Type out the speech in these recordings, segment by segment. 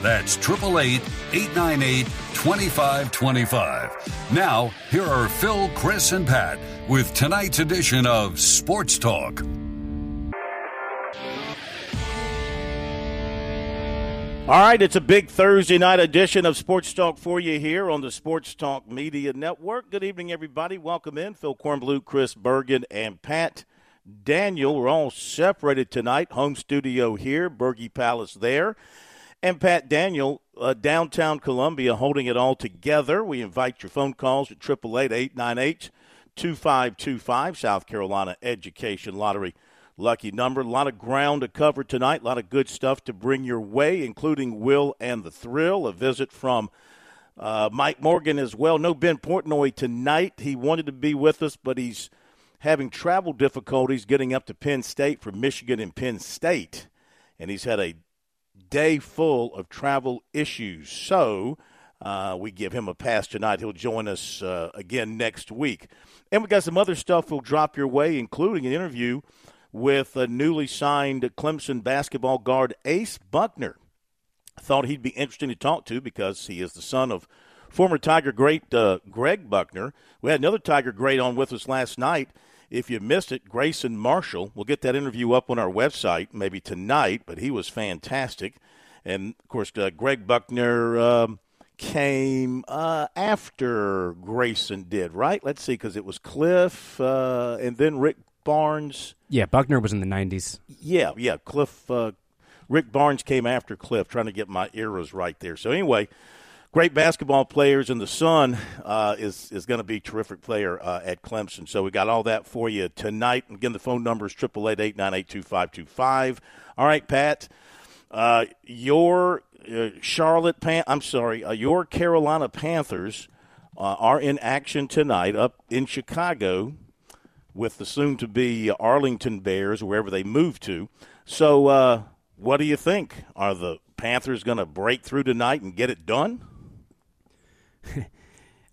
That's 888-898-2525. Now, here are Phil, Chris, and Pat with tonight's edition of Sports Talk. All right, it's a big Thursday night edition of Sports Talk for you here on the Sports Talk Media Network. Good evening, everybody. Welcome in. Phil Kornbluth, Chris Bergen, and Pat Daniel. We're all separated tonight. Home studio here, Berge Palace there. And Pat Daniel, downtown Columbia, holding it all together. We invite your phone calls at 888-898-2525, South Carolina Education Lottery lucky number. A lot of ground to cover tonight, a lot of good stuff to bring your way, including Will and the Thrill, a visit from Mike Morgan as well. No Ben Portnoy tonight. He wanted to be with us, but he's having travel difficulties getting up to Penn State from Michigan and Penn State, and he's had a day full of travel issues. So we give him a pass tonight. He'll join us again next week. And we got some other stuff we'll drop your way, including an interview with a newly signed Clemson basketball guard, Ace Buckner. I thought he'd be interesting to talk to because he is the son of former Tiger great Greg Buckner. We had another Tiger great on with us last night. If you missed it, Grayson Marshall. We'll get that interview up on our website maybe tonight, but he was fantastic. And, of course, Greg Buckner came after Grayson did, right? Let's see, because it was Cliff and then Rick Barnes. Yeah, Buckner was in the 90s. Yeah, Cliff. Rick Barnes came after Cliff, trying to get my eras right there. So, anyway, great basketball players, and the son is going to be a terrific player at Clemson. So we got all that for you tonight. Again, the phone number is 888-898-2525. All right, Pat, your Carolina Panthers are in action tonight up in Chicago with the soon-to-be Arlington Bears, wherever they move to. So what do you think? Are the Panthers going to break through tonight and get it done?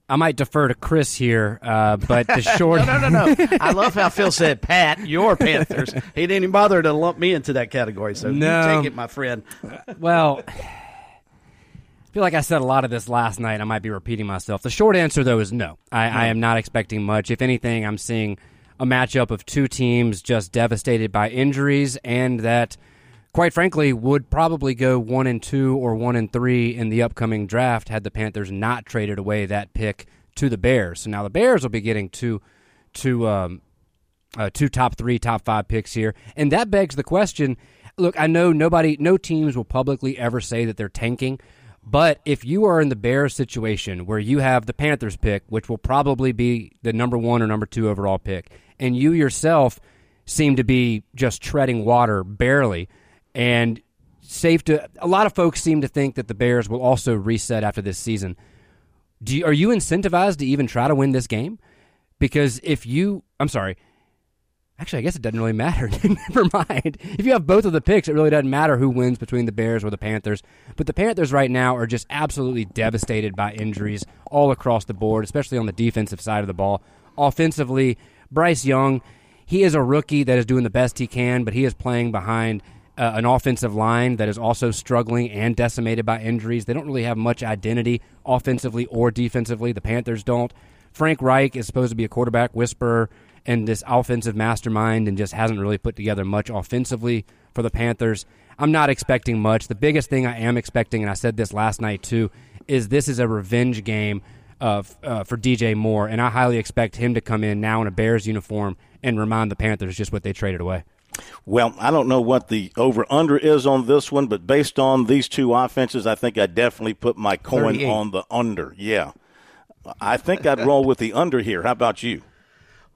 I might defer to Chris here, but the short... No. I love how Phil said, Pat, your Panthers. He didn't even bother to lump me into that category, so no. You take it, my friend. Well, I feel like I said a lot of this last night. I might be repeating myself. The short answer, though, is no. I am not expecting much. If anything, I'm seeing a matchup of two teams just devastated by injuries, and that, quite frankly, would probably go 1-2 or 1-3 in the upcoming draft had the Panthers not traded away that pick to the Bears. So now the Bears will be getting two top three, top five picks here, and that begs the question. Look, I know no teams will publicly ever say that they're tanking, but if you are in the Bears situation where you have the Panthers pick, which will probably be the number one or number two overall pick, and you yourself seem to be just treading water barely. And a lot of folks seem to think that the Bears will also reset after this season. Are you incentivized to even try to win this game? Because actually, I guess it doesn't really matter. Never mind. If you have both of the picks, it really doesn't matter who wins between the Bears or the Panthers. But the Panthers right now are just absolutely devastated by injuries all across the board, especially on the defensive side of the ball. Offensively, Bryce Young, he is a rookie that is doing the best he can, but he is playing behind an offensive line that is also struggling and decimated by injuries. They don't really have much identity offensively or defensively. The Panthers don't. Frank Reich is supposed to be a quarterback whisperer and this offensive mastermind and just hasn't really put together much offensively for the Panthers. I'm not expecting much. The biggest thing I am expecting, and I said this last night too, is this is a revenge game for DJ Moore, and I highly expect him to come in now in a Bears uniform and remind the Panthers just what they traded away. Well, I don't know what the over-under is on this one, but based on these two offenses, I think I definitely put my coin on the under. Yeah. I think I'd roll with the under here. How about you?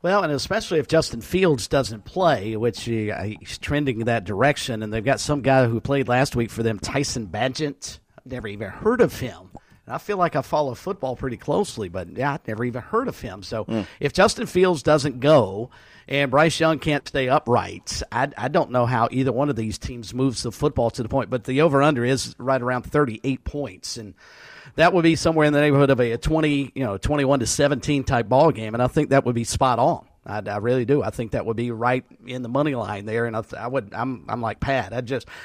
Well, and especially if Justin Fields doesn't play, which he's trending in that direction, and they've got some guy who played last week for them, Tyson Bagent. I've never even heard of him. I feel like I follow football pretty closely, but yeah, I've never even heard of him. So if Justin Fields doesn't go and Bryce Young can't stay upright, I don't know how either one of these teams moves the football to the point. But the over-under is right around 38 points, and that would be somewhere in the neighborhood of a 21-17 type ball game, and I think that would be spot on. I really do. I think that would be right in the money line there, and I'm like Pat.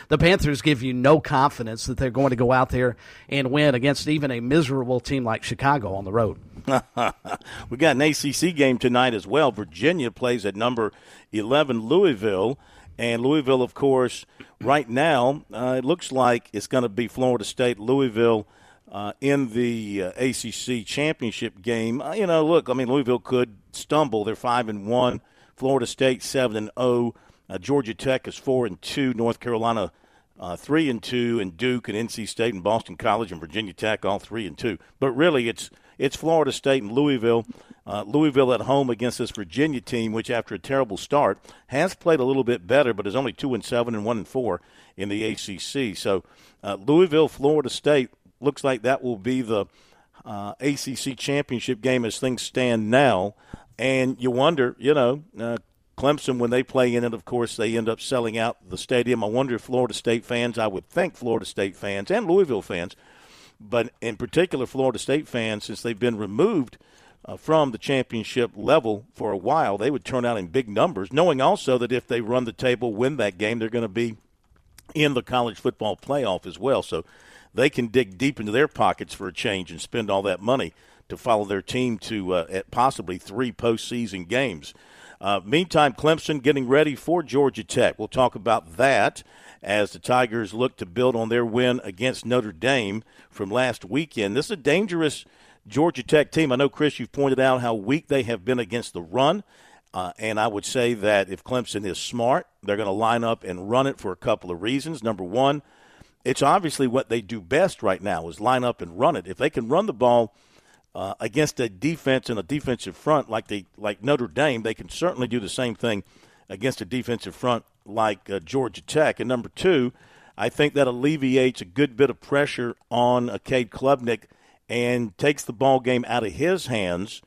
The Panthers give you no confidence that they're going to go out there and win against even a miserable team like Chicago on the road. We got an ACC game tonight as well. Virginia plays at number 11 Louisville, and Louisville, of course, right now it looks like it's going to be Florida State, Louisville. In the ACC championship game, Louisville could stumble. They're 5-1. Florida State 7-0. Georgia Tech is 4-2. North Carolina 3-2, and Duke and NC State and Boston College and Virginia Tech all 3-2. But really, it's Florida State and Louisville. Louisville at home against this Virginia team, which after a terrible start has played a little bit better, but is only 2-7 and 1-4 in the ACC. So Louisville, Florida State. Looks like that will be the ACC championship game as things stand now. And you wonder, Clemson, when they play in it, of course, they end up selling out the stadium. I wonder if Florida State fans, I would think Florida State fans and Louisville fans, but in particular Florida State fans, since they've been removed from the championship level for a while, they would turn out in big numbers, knowing also that if they run the table, win that game, they're going to be in the college football playoff as well. So they can dig deep into their pockets for a change and spend all that money to follow their team to at possibly 3 postseason games. Meantime, Clemson getting ready for Georgia Tech. We'll talk about that as the Tigers look to build on their win against Notre Dame from last weekend. This is a dangerous Georgia Tech team. I know, Chris, you've pointed out how weak they have been against the run. And I would say that if Clemson is smart, they're going to line up and run it for a couple of reasons. Number one, it's obviously what they do best right now is line up and run it. If they can run the ball against a defense and a defensive front like Notre Dame, they can certainly do the same thing against a defensive front like Georgia Tech. And number two, I think that alleviates a good bit of pressure on Cade Klubnik and takes the ball game out of his hands.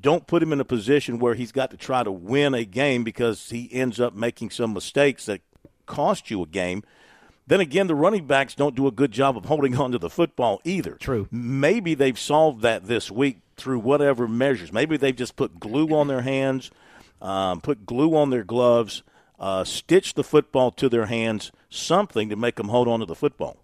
Don't put him in a position where he's got to try to win a game because he ends up making some mistakes that cost you a game. Then again, the running backs don't do a good job of holding on to the football either. True. Maybe they've solved that this week through whatever measures. Maybe they've just put glue on their hands, put glue on their gloves, stitched the football to their hands, something to make them hold on to the football.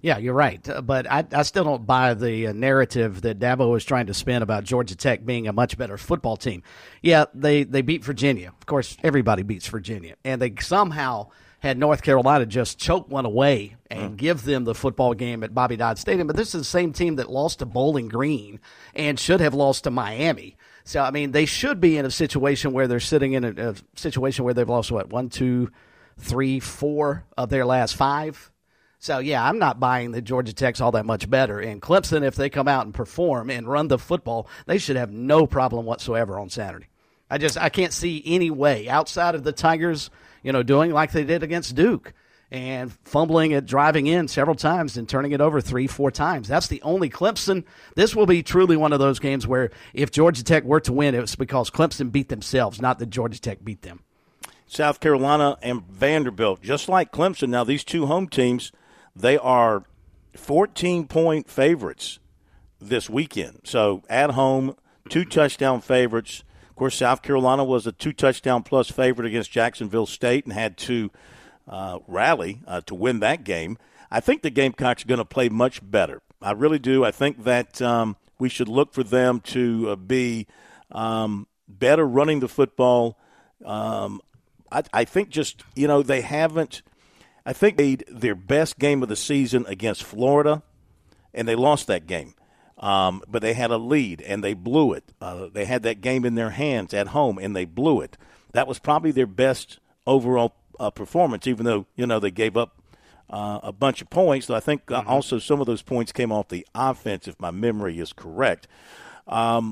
Yeah, you're right. But I still don't buy the narrative that Dabo is trying to spin about Georgia Tech being a much better football team. Yeah, they beat Virginia. Of course, everybody beats Virginia. And they somehow had North Carolina just choke one away and give them the football game at Bobby Dodd Stadium. But this is the same team that lost to Bowling Green and should have lost to Miami. So, I mean, they should be in a situation where they're sitting in a situation where they've lost, 1, 2, 3, 4 of their last 5? So, yeah, I'm not buying that Georgia Tech's all that much better. And Clemson, if they come out and perform and run the football, they should have no problem whatsoever on Saturday. I can't see any way outside of the Tigers, doing like they did against Duke and fumbling at driving in several times and turning it over 3-4 times. That's the only Clemson. This will be truly one of those games where if Georgia Tech were to win, it was because Clemson beat themselves, not that Georgia Tech beat them. South Carolina and Vanderbilt, just like Clemson. Now, these two home teams, they are 14-point favorites this weekend. So at home, 2-touchdown favorites. Of course, South Carolina was a 2-touchdown-plus favorite against Jacksonville State and had to rally to win that game. I think the Gamecocks are going to play much better. I really do. I think that we should look for them to be better running the football. I think just, they haven't – I think they had their best game of the season against Florida, and they lost that game. But they had a lead, and they blew it. They had that game in their hands at home, and they blew it. That was probably their best overall performance, even though, they gave up a bunch of points. So I think also some of those points came off the offense, if my memory is correct. And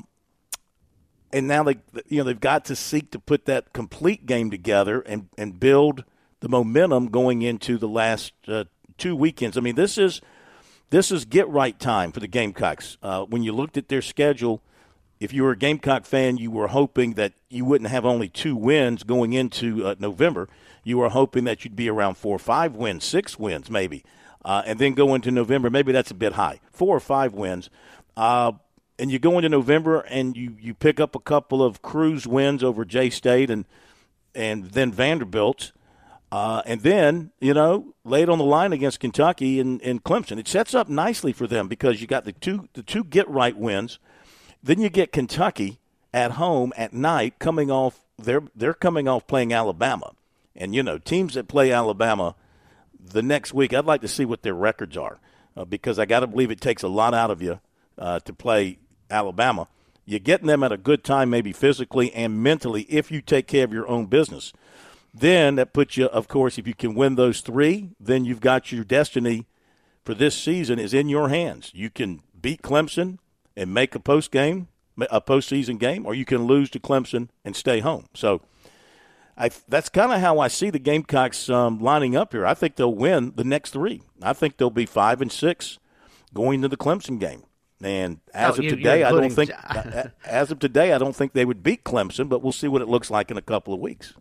now they've got to seek to put that complete game together and build – the momentum going into the last 2 weekends. I mean, this is This is get-right time for the Gamecocks. When you looked at their schedule, if you were a Gamecock fan, you were hoping that you wouldn't have only 2 wins going into November. You were hoping that you'd be around 4 or 5 wins, 6 wins maybe, and then go into November. Maybe that's a bit high, 4 or 5 wins. And you go into November and you pick up a couple of cruise wins over J-State and then Vanderbilt. And then, you know, lay it on the line against Kentucky and Clemson. It sets up nicely for them because you got the two get-right wins. Then you get Kentucky at home at night coming off – they're coming off playing Alabama. And, you know, teams that play Alabama the next week, I'd like to see what their records are because I got to believe it takes a lot out of you to play Alabama. You're getting them at a good time maybe physically and mentally if you take care of your own business. Then that puts you, of course, if you can win those 3, then you've got your destiny for this season is in your hands. You can beat Clemson and make a postseason game, or you can lose to Clemson and stay home. So that's kind of how I see the Gamecocks lining up here. I think they'll win the next 3. I think they'll be 5 and 6 going to the Clemson game. And as of today, I don't think they would beat Clemson, but we'll see what it looks like in a couple of weeks.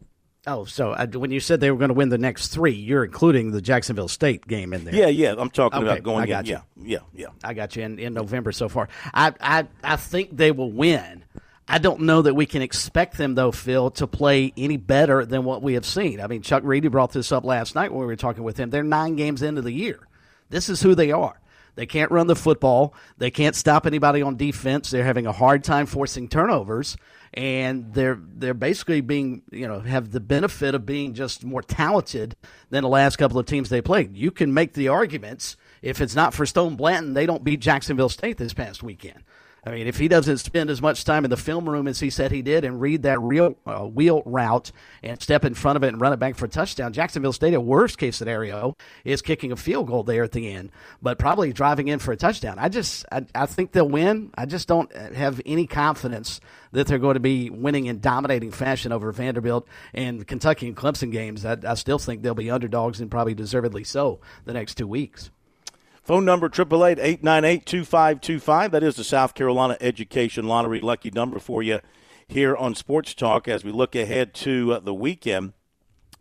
Oh, so when you said they were going to win the next 3, you're including the Jacksonville State game in there. Yeah, I'm talking about going in. Yeah. I got you in November so far. I think they will win. I don't know that we can expect them, though, Phil, to play any better than what we have seen. I mean, Chuck Reedy brought this up last night when we were talking with him. They're 9 games into the year. This is who they are. They can't run the football. They can't stop anybody on defense. They're having a hard time forcing turnovers. And they're basically being, you know, have the benefit of being just more talented than the last couple of teams they played. You can make the arguments if it's not for Stone Blanton, they don't beat Jacksonville State this past weekend. I mean, if he doesn't spend as much time in the film room as he said he did and read that real wheel route and step in front of it and run it back for a touchdown, Jacksonville State, at worst-case scenario, is kicking a field goal there at the end, but probably driving in for a touchdown. I think they'll win. I just don't have any confidence that they're going to be winning in dominating fashion over Vanderbilt and Kentucky and Clemson games. I still think they'll be underdogs and probably deservedly so the next 2 weeks. Phone number 888-898-2525. That is the South Carolina Education Lottery lucky number for you here on Sports Talk as we look ahead to the weekend.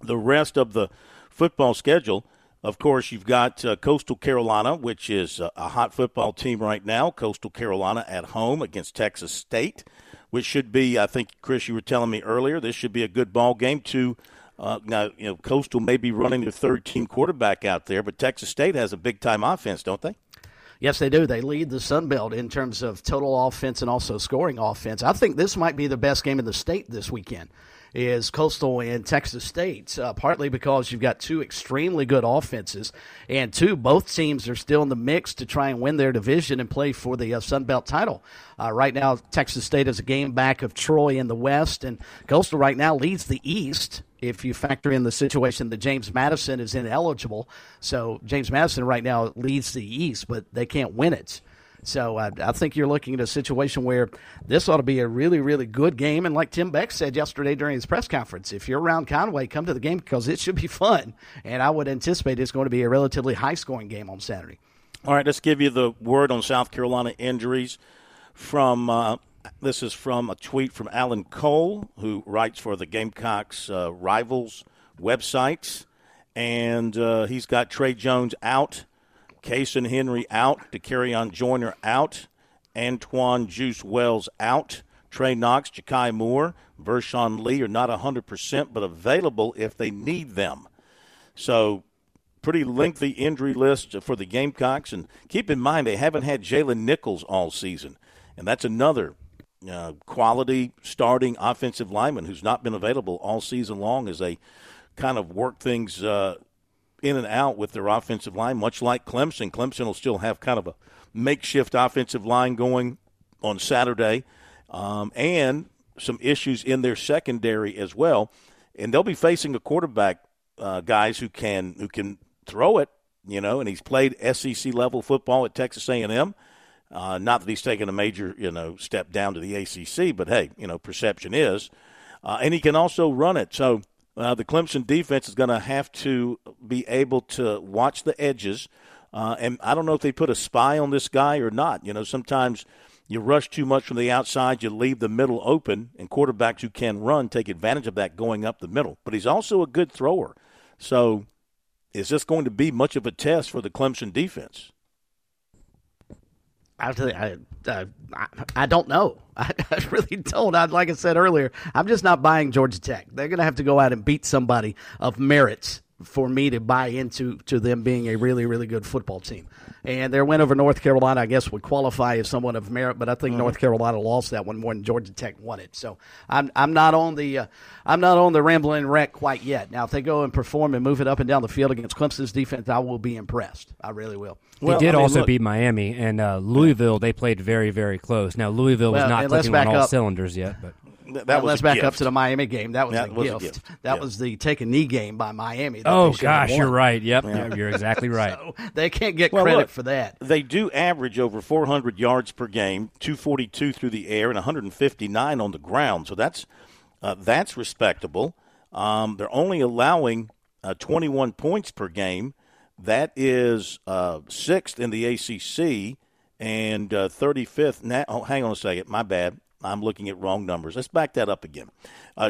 The rest of the football schedule, of course, you've got Coastal Carolina, which is a hot football team right now. Coastal Carolina at home against Texas State, which should be, I think, Chris, you were telling me earlier, this should be a good ball game to now, you know, Coastal may be running their third-team quarterback out there, but Texas State has a big-time offense, don't they? Yes, they do. They lead the Sun Belt in terms of total offense and also scoring offense. I think this might be the best game in the state this weekend is Coastal and Texas State, partly because you've got 2 extremely good offenses, and 2, both teams are still in the mix to try and win their division and play for the Sun Belt title. Right now, Texas State is a game back of Troy in the West, and Coastal right now leads the East. If you factor in the situation that James Madison is ineligible. So James Madison right now leads the East, but they can't win it. So I think you're looking at a situation where this ought to be a really, really good game. And like Tim Beck said yesterday during his press conference, if you're around Conway, come to the game because it should be fun. And I would anticipate it's going to be a relatively high-scoring game on Saturday. All right, let's give you the word on South Carolina injuries from this is from a tweet from Alan Cole, who writes for the Gamecocks Rivals websites. And he's got Trey Jones out, Kaysen Henry out, DeCarrion Joyner out, Antoine Juice Wells out, Trey Knox, Ja'Kai Moore, Vershawn Lee are not 100% but available if they need them. So pretty lengthy injury list for the Gamecocks. And keep in mind they haven't had Jalen Nichols all season, and that's another quality starting offensive lineman who's not been available all season long as they kind of work things in and out with their offensive line, much like Clemson. Clemson will still have kind of a makeshift offensive line going on Saturday and some issues in their secondary as well. And they'll be facing a quarterback, guys, who can throw it, you know, and he's played SEC-level football at Texas A&M. Not that he's taken a major, you know, step down to the ACC, but, hey, you know, perception is. And he can also run it. So the Clemson defense is going to have to be able to watch the edges And I don't know if they put a spy on this guy or not. You know, sometimes you rush too much from the outside, you leave the middle open, and quarterbacks who can run take advantage of that going up the middle. But he's also a good thrower. So is this going to be much of a test for the Clemson defense? I'll tell you, I don't know. I really don't. Like I said earlier, I'm just not buying Georgia Tech. They're going to have to go out and beat somebody of merits for me to buy into them being a really, really good football team. And their win over North Carolina, I guess, would qualify as somewhat of merit, but I think North Carolina lost that one more than Georgia Tech won it. So I'm not on the rambling wreck quite yet. Now, if they go and perform and move it up and down the field against Clemson's defense, I will be impressed. I really will. Well, they did beat Miami, and Louisville, they played very, very close. Now, Louisville was not clicking on all cylinders yet, but... That was let's back gift. Up to the Miami game. That was a gift. That was the take a knee game by Miami. Oh, gosh, you're right. Yep, yeah. You're exactly right. So they can't get credit for that. They do average over 400 yards per game, 242 through the air and 159 on the ground. So that's respectable. They're only allowing 21 points per game. That is sixth in the ACC and 35th. Hang on a second. My bad. I'm looking at wrong numbers. Let's back that up again.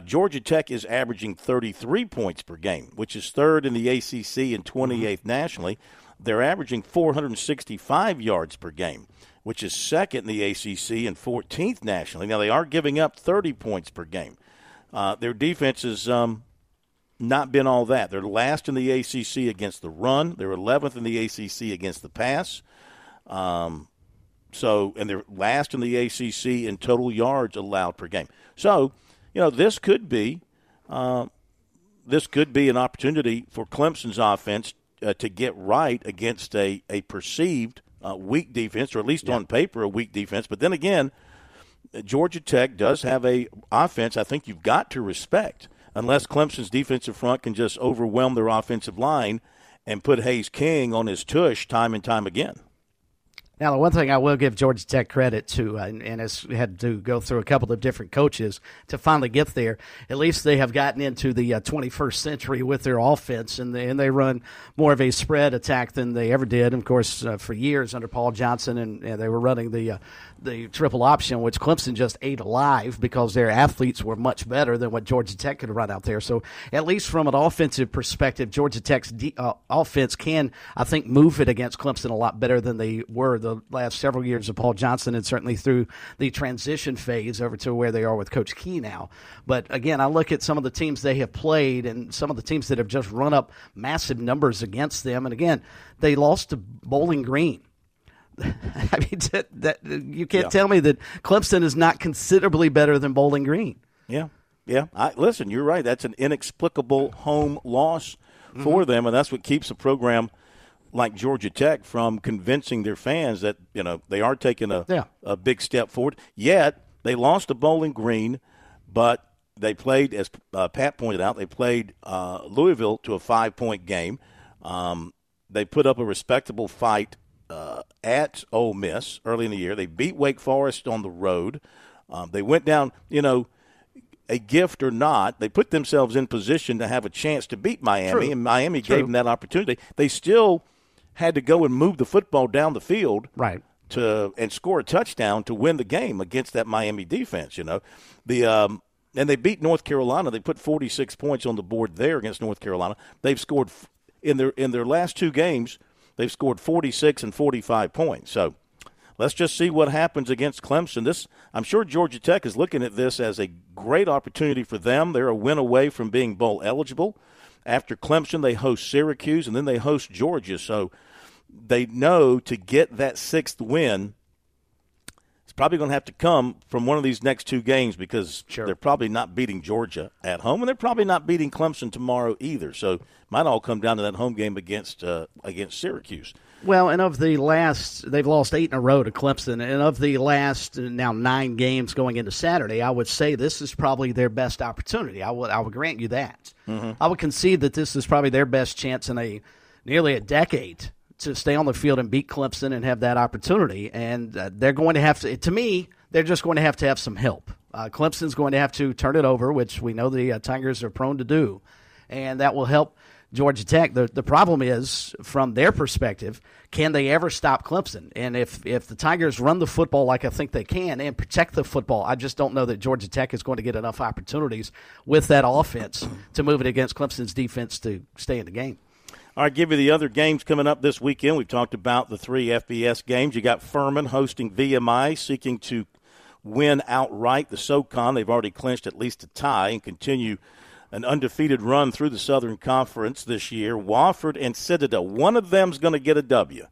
Georgia Tech is averaging 33 points per game, which is third in the ACC and 28th nationally. They're averaging 465 yards per game, which is second in the ACC and 14th nationally. Now, they are giving up 30 points per game. Their defense has not been all that. They're last in the ACC against the run. They're 11th in the ACC against the pass. And they're last in the ACC in total yards allowed per game. So, you know, this could be an opportunity for Clemson's offense to get right against a perceived weak defense, or at least on paper a weak defense. But then again, Georgia Tech does have a offense I think you've got to respect, unless Clemson's defensive front can just overwhelm their offensive line and put Hayes King on his tush time and time again. Now, the one thing I will give Georgia Tech credit to, and it's had to go through a couple of different coaches to finally get there, at least they have gotten into the 21st century with their offense, and they run more of a spread attack than they ever did. And, of course, for years under Paul Johnson, and they were running the triple option, which Clemson just ate alive because their athletes were much better than what Georgia Tech could run out there. So, at least from an offensive perspective, Georgia Tech's offense can, I think, move it against Clemson a lot better than they were the last several years of Paul Johnson, and certainly through the transition phase over to where they are with Coach Key now. But again, I look at some of the teams they have played and some of the teams that have just run up massive numbers against them. And again, they lost to Bowling Green. I mean, you can't tell me that Clemson is not considerably better than Bowling Green. Yeah. Yeah. Listen, you're right. That's an inexplicable home loss for them. And that's what keeps the program like Georgia Tech from convincing their fans that, you know, they are taking a big step forward. Yet they lost to Bowling Green, but they played, as Pat pointed out, they played Louisville to a 5-point game. They put up a respectable fight at Ole Miss early in the year. They beat Wake Forest on the road. They went down, you know, a gift or not, they put themselves in position to have a chance to beat Miami, and Miami gave them that opportunity. They still had to go and move the football down the field and score a touchdown to win the game against that Miami defense, you know. And they beat North Carolina. They put 46 points on the board there against North Carolina. They've scored in their last two games, they've scored 46 and 45 points. So let's just see what happens against Clemson. I'm sure Georgia Tech is looking at this as a great opportunity for them. They're a win away from being bowl eligible. After Clemson, they host Syracuse, and then they host Georgia. So they know to get that sixth win, it's probably going to have to come from one of these next two games because they're probably not beating Georgia at home, and they're probably not beating Clemson tomorrow either. So it might all come down to that home game against Syracuse. Well, and of the last, they've lost 8 in a row to Clemson, and of the last now 9 games going into Saturday, I would say this is probably their best opportunity. I would grant you that. I would concede that this is probably their best chance in nearly a decade to stay on the field and beat Clemson and have that opportunity. And they're going to have to me, they're just going to have some help. Clemson's going to have to turn it over, which we know the Tigers are prone to do, and that will help Georgia Tech. The problem is, from their perspective, can they ever stop Clemson? And if the Tigers run the football like I think they can and protect the football, I just don't know that Georgia Tech is going to get enough opportunities with that offense to move it against Clemson's defense to stay in the game. All right, give you the other games coming up this weekend. We've talked about the three FBS games. You got Furman hosting VMI, seeking to win outright the SoCon. They've already clinched at least a tie and continue an undefeated run through the Southern Conference this year. Wofford and Citadel, one of them's going to get a W.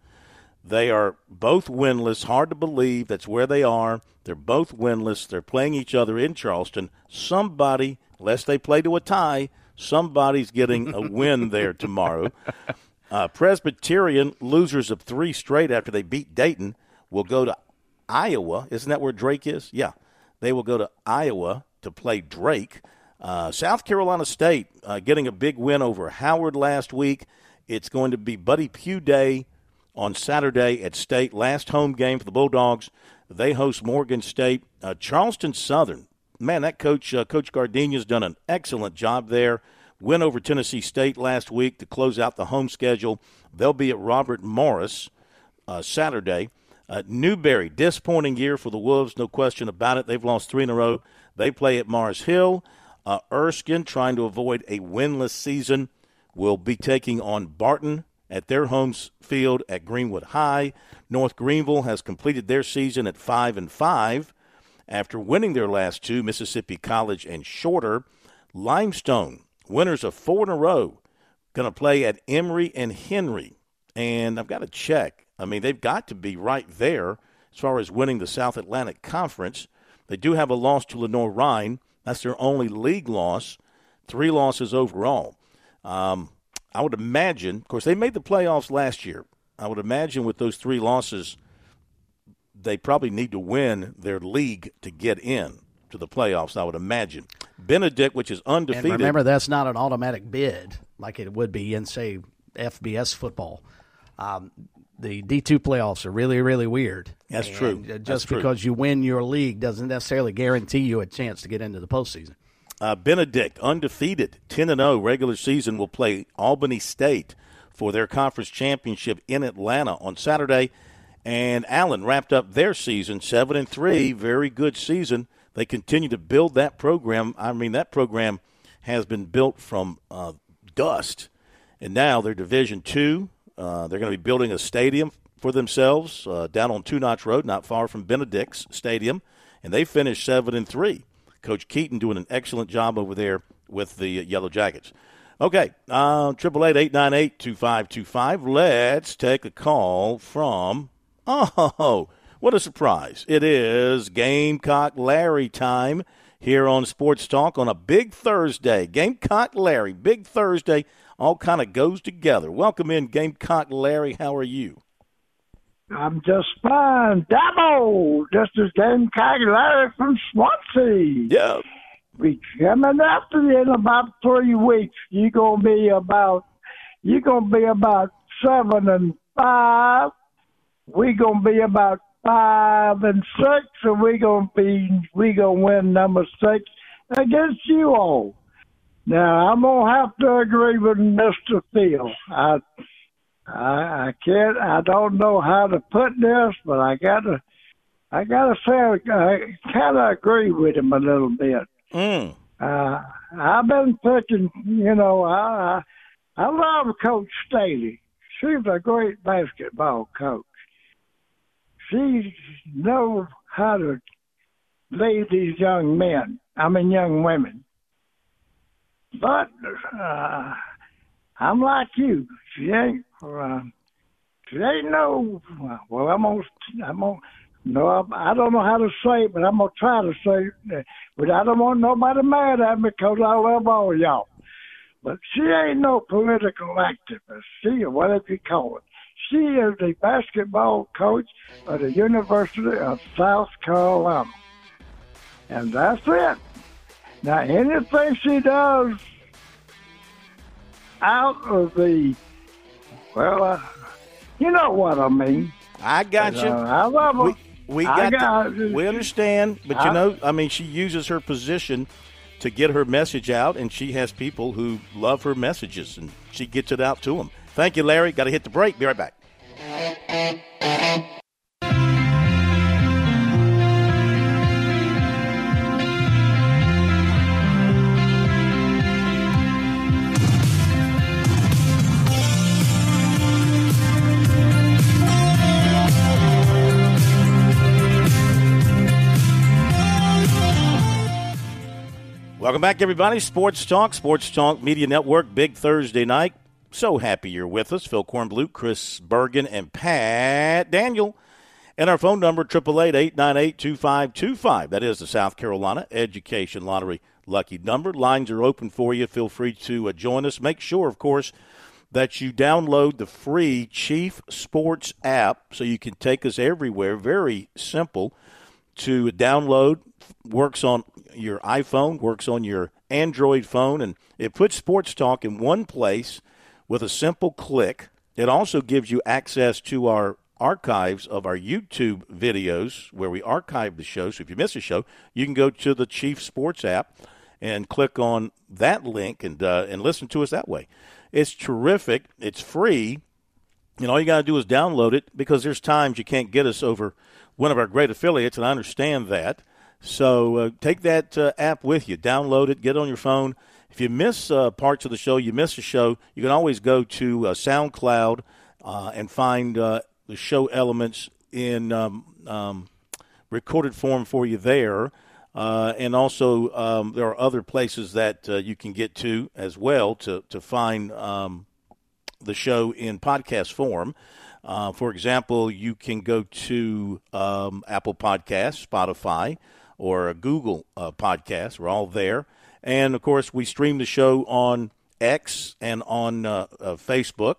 They are both winless. Hard to believe that's where they are. They're both winless. They're playing each other in Charleston. Somebody, unless they play to a tie, somebody's getting a win there tomorrow. Presbyterian, losers of three straight after they beat Dayton, will go to Iowa. Isn't that where Drake is? Yeah. They will go to Iowa to play Drake. South Carolina State getting a big win over Howard last week. It's going to be Buddy Pugh Day on Saturday at State. Last home game for the Bulldogs. They host Morgan State. Charleston Southern, man, that Coach Gardenia's done an excellent job there. Win over Tennessee State last week to close out the home schedule. They'll be at Robert Morris Saturday. Newberry, disappointing year for the Wolves, no question about it. They've lost three in a row. They play at Mars Hill. Erskine, trying to avoid a winless season, will be taking on Barton at their home field at Greenwood High. North Greenville has completed their season at 5-5 after winning their last two, Mississippi College and Shorter. Limestone, winners of four in a row, going to play at Emory and Henry. And I've got to check. I mean, they've got to be right there as far as winning the South Atlantic Conference. They do have a loss to Lenoir Rhine. That's their only league loss, three losses overall. I would imagine, of course, they made the playoffs last year. I would imagine with those three losses, they probably need to win their league to get in to the playoffs, I would imagine. Benedict, which is undefeated. And remember, that's not an automatic bid like it would be in, say, FBS football. The D2 playoffs are really, really weird. That's true. Just because you win your league doesn't necessarily guarantee you a chance to get into the postseason. Benedict, undefeated, 10-0 regular season, will play Albany State for their conference championship in Atlanta on Saturday. And Allen wrapped up their season 7-3, very good season. They continue to build that program. I mean, that program has been built from dust. And now they're Division II. They're going to be building a stadium for themselves down on Two Notch Road, not far from Benedict's Stadium, and they finished 7-3. Coach Keaton doing an excellent job over there with the Yellow Jackets. Okay, 888-898-2525. Let's take a call from, oh, what a surprise. It is Gamecock Larry time here on Sports Talk on a big Thursday. Gamecock Larry, big Thursday. All kind of goes together. Welcome in, Gamecock Larry. How are you? I'm just fine. Dabo, this is Gamecock Larry from Swansea. Yeah. We coming up in about 3 weeks. You're gonna be about 7-5. We're gonna be about 5-6, and we're gonna win number 6 against you all. Now, I'm going to have to agree with Mr. Field. I don't know how to put this, but I gotta say I kind of agree with him a little bit. Mm. I've been picking, you know, I love Coach Staley. She's a great basketball coach. She knows how to lead these young women. But I'm like you. She ain't no. Well, I'm gonna. No, I don't know how to say it, but I'm gonna try to say it. But I don't want nobody mad at me because I love all y'all. But she ain't no political activist. She, whatever you call it, she is the basketball coach of the University of South Carolina, and that's it. Now, anything she does out of the, you know what I mean. I got you. I love her. We understand, but, you know, I mean, she uses her position to get her message out, and she has people who love her messages, and she gets it out to them. Thank you, Larry. Got to hit the break. Be right back. Welcome back, everybody. Sports Talk Media Network, big Thursday night. So happy you're with us. Phil Kornbluth, Chris Bergen, and Pat Daniel. And our phone number, 888-898-2525. That is the South Carolina Education Lottery lucky number. Lines are open for you. Feel free to join us. Make sure, of course, that you download the free Chief Sports app so you can take us everywhere. Very simple to download. Works on your iPhone, works on your Android phone, and it puts Sports Talk in one place with a simple click. It also gives you access to our archives of our YouTube videos where we archive the show. So if you miss a show, you can go to the Chief Sports app and click on that link and listen to us that way. It's terrific. It's free. And all you got to do is download it because there's times you can't get us over one of our great affiliates, and I understand that. So take that app with you. Download it. Get it on your phone. If you miss parts of the show, you miss a show, you can always go to SoundCloud and find the show elements in recorded form for you there. And also there are other places that you can get to as well to find the show in podcast form. For example, you can go to Apple Podcasts, Spotify, or a Google podcast. We're all there. And, of course, we stream the show on X and on Facebook.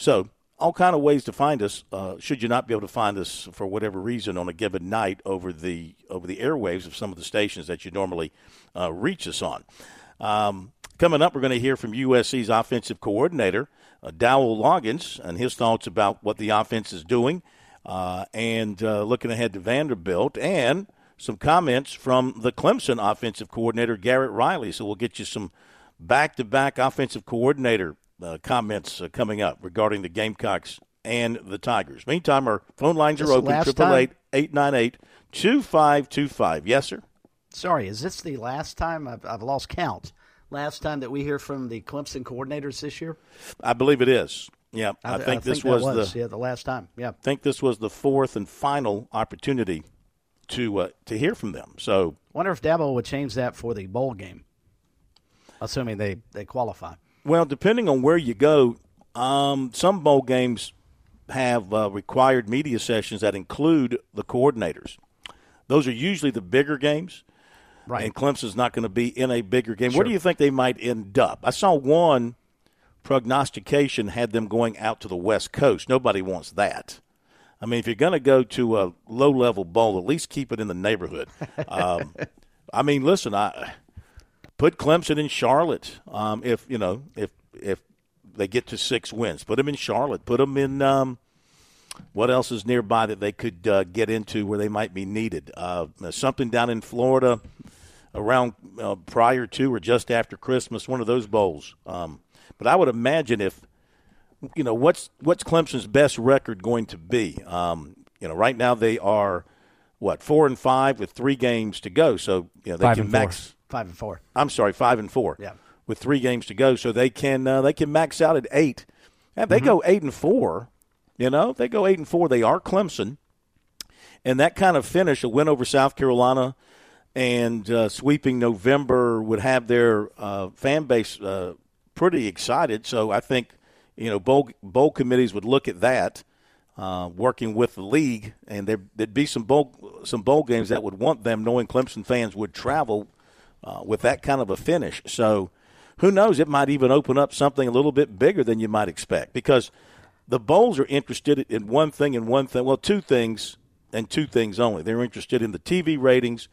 So all kind of ways to find us, should you not be able to find us for whatever reason on a given night over the airwaves of some of the stations that you normally reach us on. Coming up, we're going to hear from USC's offensive coordinator, Dowell Loggins, and his thoughts about what the offense is doing and looking ahead to Vanderbilt, and some comments from the Clemson offensive coordinator, Garrett Riley. So we'll get you some back-to-back offensive coordinator comments coming up regarding the Gamecocks and the Tigers. Meantime, our phone lines are open, 888-898-2525. Yes, sir? Sorry, is this the last time? I've lost count. Last time that we hear from the Clemson coordinators this year? I believe it is. Yeah, I think this was the last time. Yeah, I think this was the fourth and final opportunity to hear from them. So, wonder if Dabo would change that for the bowl game, assuming they qualify. Well, depending on where you go, some bowl games have required media sessions that include the coordinators. Those are usually the bigger games. Right. And Clemson's not going to be in a bigger game. Sure. Where do you think they might end up? I saw one prognostication had them going out to the West Coast. Nobody wants that. I mean, if you're going to go to a low-level bowl, at least keep it in the neighborhood. I mean, listen, I put Clemson in Charlotte. If they get to 6 wins, put them in Charlotte. Put them in what else is nearby that they could get into where they might be needed. Something down in Florida around prior to or just after Christmas, one of those bowls. But I would imagine if, you know, what's Clemson's best record going to be? Right now they are, 4-5 with 3 games to go. So, they can max. 5-4. I'm sorry, 5-4. Yeah. With 3 games to go. So they can max out at 8. If they go 8-4, they go 8-4. They are Clemson. And that kind of finish, a win over South Carolina and sweeping November would have their fan base pretty excited. So I think, bowl committees would look at that, working with the league, and there'd be some bowl games that would want them, knowing Clemson fans would travel with that kind of a finish. So who knows? It might even open up something a little bit bigger than you might expect, because the bowls are interested in one thing and one thing. Well, two things and two things only. They're interested in the TV ratings,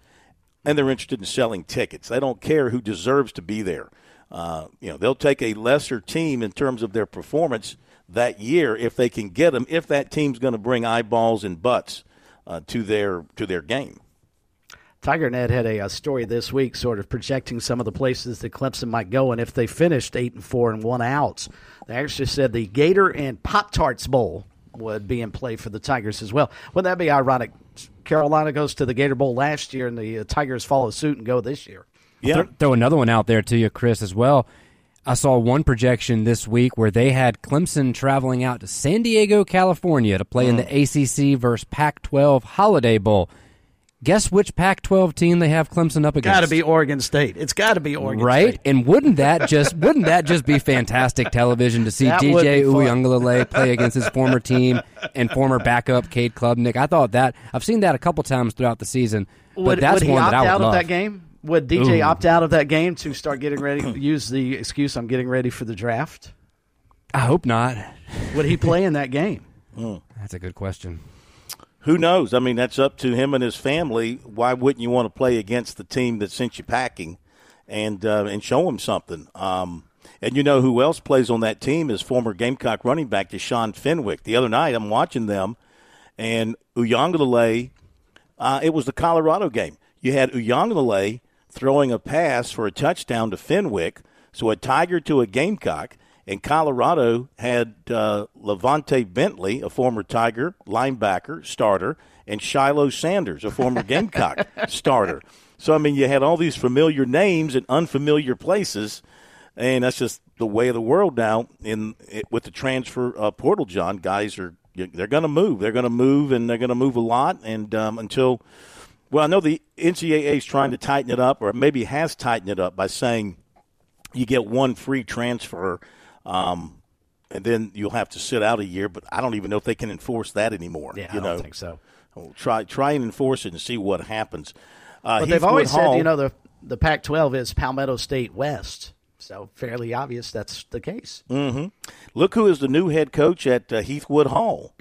and they're interested in selling tickets. They don't care who deserves to be there. They'll take a lesser team in terms of their performance that year if they can get them, if that team's going to bring eyeballs and butts to their game. TigerNet had a story this week sort of projecting some of the places that Clemson might go, and if they finished 8-4 and 1 out, they actually said the Gator and Pop-Tarts Bowl would be in play for the Tigers as well. Wouldn't that be ironic? Carolina goes to the Gator Bowl last year, and the Tigers follow suit and go this year. Yeah. Throw another one out there to you, Chris, as well. I saw one projection this week where they had Clemson traveling out to San Diego, California to play in the ACC versus Pac-12 Holiday Bowl. Guess which Pac-12 team they have Clemson up against? Got to be Oregon State. It's got to be Oregon State. Right? And wouldn't that just be fantastic television to see that DJ Uiagalelei play against his former team and former backup Cade Klubnik? I've seen that a couple times throughout the season, but that's one that I would love. Would he opt out of that game? Would DJ opt out of that game to start getting ready, use the excuse, I'm getting ready for the draft? I hope not. Would he play in that game? That's a good question. Who knows? I mean, that's up to him and his family. Why wouldn't you want to play against the team that sent you packing and show them something? And you know who else plays on that team is former Gamecock running back Deshaun Fenwick. The other night I'm watching them, and Uiagalelei, it was the Colorado game. You had Uiagalelei throwing a pass for a touchdown to Fenwick, so a Tiger to a Gamecock, and Colorado had Levante Bentley, a former Tiger linebacker starter, and Shiloh Sanders, a former Gamecock starter. So, I mean, you had all these familiar names in unfamiliar places, and that's just the way of the world now with the transfer portal, John. Guys, they're going to move. They're going to move, and they're going to move a lot, and until – well, I know the NCAA is trying to tighten it up, or maybe has tightened it up by saying you get one free transfer and then you'll have to sit out a year. But I don't even know if they can enforce that anymore. Yeah, you know? I don't think so. Well, try and enforce it and see what happens. But they've always said, you know, the Pac-12 is Palmetto State West. So fairly obvious that's the case. Mm-hmm. Look who is the new head coach at Heathwood Hall.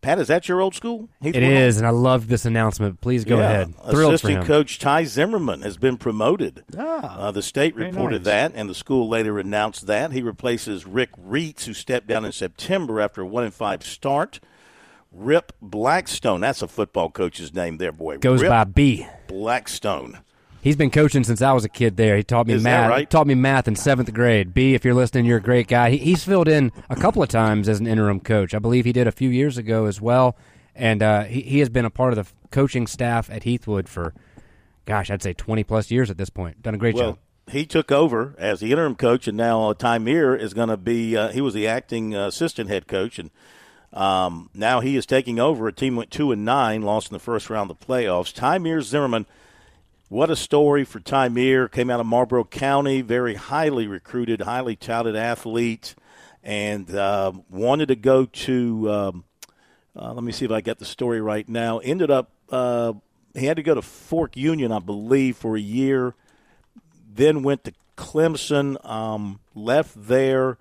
Pat, is that your old school? It is, and I love this announcement. Please go ahead. Thrilled for him. Assistant coach Ty Zimmerman has been promoted. The state reported that, and the school later announced that. He replaces Rick Reitz, who stepped down in September after a 1-5 start. Rip Blackstone, that's a football coach's name there, boy. Goes by B. Blackstone. He's been coaching since I was a kid there. He taught me math. Right? He taught me math in 7th grade. B, if you're listening, you're a great guy. He's filled in a couple of times as an interim coach. I believe he did a few years ago as well. And he has been a part of the coaching staff at Heathwood for, gosh, I'd say 20-plus years at this point. Done a great job. He took over as the interim coach, and now Tymeer is going to be he was the acting assistant head coach. And now he is taking over. A team went 2-9, lost in the first round of the playoffs. Tymeer Zimmerman. What a story for Tymeer. Came out of Marlborough County, very highly recruited, highly touted athlete, and wanted to go to let me see if I got the story right now. Ended up he had to go to Fork Union, I believe, for a year, then went to Clemson, left there,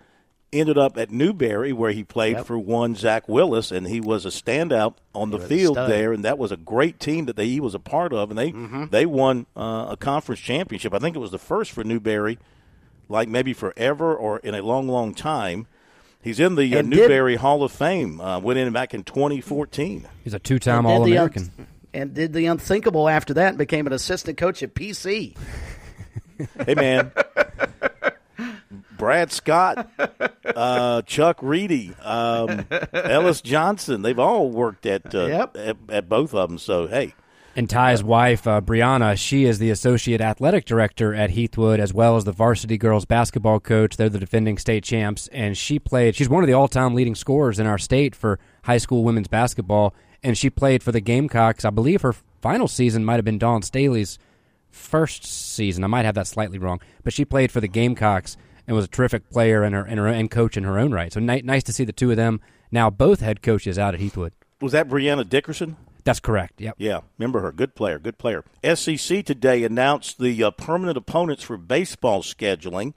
ended up at Newberry where he played for one Zach Willis, and he was a standout on the field there, and that was a great team that he was a part of, and they won a conference championship. I think it was the first for Newberry, like maybe forever or in a long, long time. He's in the Newberry Hall of Fame, went in back in 2014. He's a two-time All-American. And did the unthinkable after that and became an assistant coach at PC. Hey, man. Brad Scott, Chuck Reedy, Ellis Johnson. They've all worked at both of them. So, hey. And Ty's wife, Brianna, she is the associate athletic director at Heathwood as well as the varsity girls basketball coach. They're the defending state champs. And she's one of the all-time leading scorers in our state for high school women's basketball. And she played for the Gamecocks. I believe her final season might have been Dawn Staley's first season. I might have that slightly wrong. But she played for the Gamecocks. And was a terrific player and coach in her own right. So nice to see the two of them now both head coaches out at Heathwood. Was that Brianna Dickerson? That's correct, yep. Yeah, remember her. Good player. SEC today announced the permanent opponents for baseball scheduling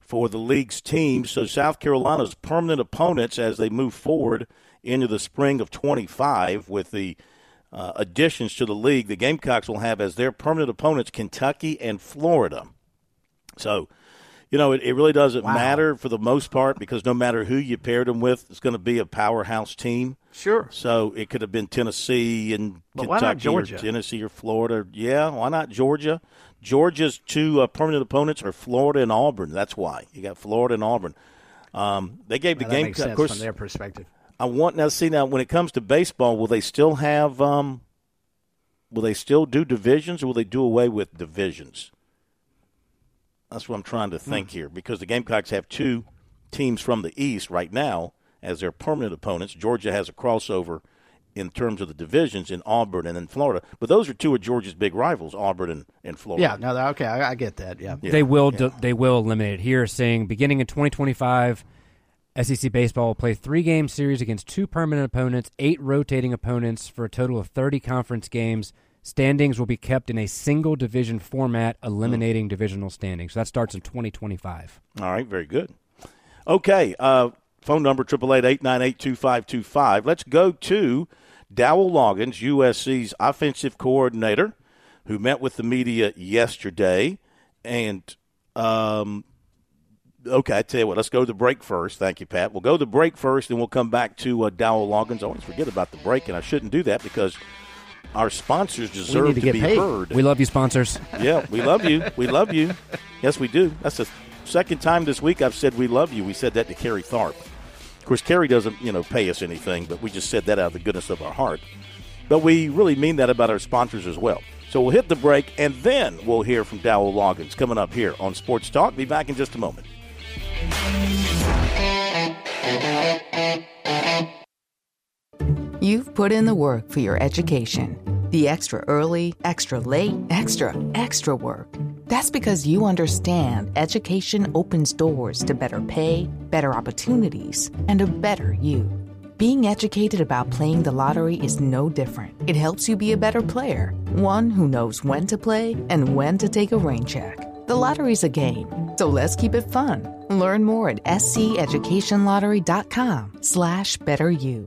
for the league's teams. So South Carolina's permanent opponents as they move forward into the spring of 25 with the additions to the league, the Gamecocks will have as their permanent opponents Kentucky and Florida. So – you know, it really doesn't matter for the most part because no matter who you paired them with, it's going to be a powerhouse team. Sure. So it could have been Tennessee and Kentucky or Tennessee or Florida. Yeah, why not Georgia? Georgia's two permanent opponents are Florida and Auburn. That's why. You got Florida and Auburn. They gave the game, of course, from their perspective. I want now see now when it comes to baseball, will they still have will they still do divisions or will they do away with divisions? That's what I'm trying to think here, because the Gamecocks have two teams from the East right now as their permanent opponents. Georgia has a crossover in terms of the divisions in Auburn and in Florida. But those are two of Georgia's big rivals, Auburn and Florida. Yeah, no, okay, I get that, yeah. They will eliminate it here, saying beginning in 2025, SEC baseball will play 3-game series against 2 permanent opponents, 8 rotating opponents for a total of 30 conference games. Standings will be kept in a single division format, eliminating divisional standings. So that starts in 2025. All right, very good. Okay, phone number 888-898-2525. Let's go to Dowell Loggins, USC's offensive coordinator, who met with the media yesterday. And, okay, I tell you what, let's go to the break first. Thank you, Pat. We'll go to the break first, then we'll come back to Dowell Loggins. I always forget about the break, and I shouldn't do that because our sponsors deserve to be heard. We love you, sponsors. Yeah, we love you. We love you. Yes, we do. That's the second time this week I've said we love you. We said that to Carrie Tharp. Of course, Carrie doesn't, pay us anything, but we just said that out of the goodness of our heart. But we really mean that about our sponsors as well. So we'll hit the break, and then we'll hear from Dowell Loggins coming up here on Sports Talk. Be back in just a moment. You've put in the work for your education. The extra early, extra late, extra work. That's because you understand education opens doors to better pay, better opportunities, and a better you. Being educated about playing the lottery is no different. It helps you be a better player, one who knows when to play and when to take a rain check. The lottery's a game, so let's keep it fun. Learn more at sceducationlottery.com/betteryou.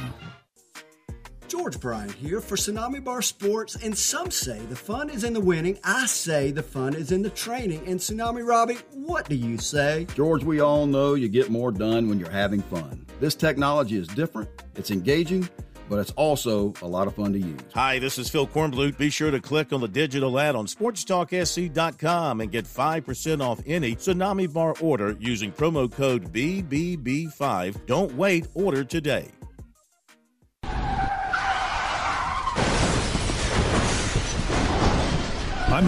George Bryant here for Tsunami Bar Sports, and some say the fun is in the winning. I say the fun is in the training. And Tsunami Robbie, what do you say? George, we all know you get more done when you're having fun. This technology is different, it's engaging, but it's also a lot of fun to use. Hi, this is Phil Kornbluth. Be sure to click on the digital ad on sportstalksc.com and get 5% off any Tsunami Bar order using promo code BBB5. Don't wait, order today. I'm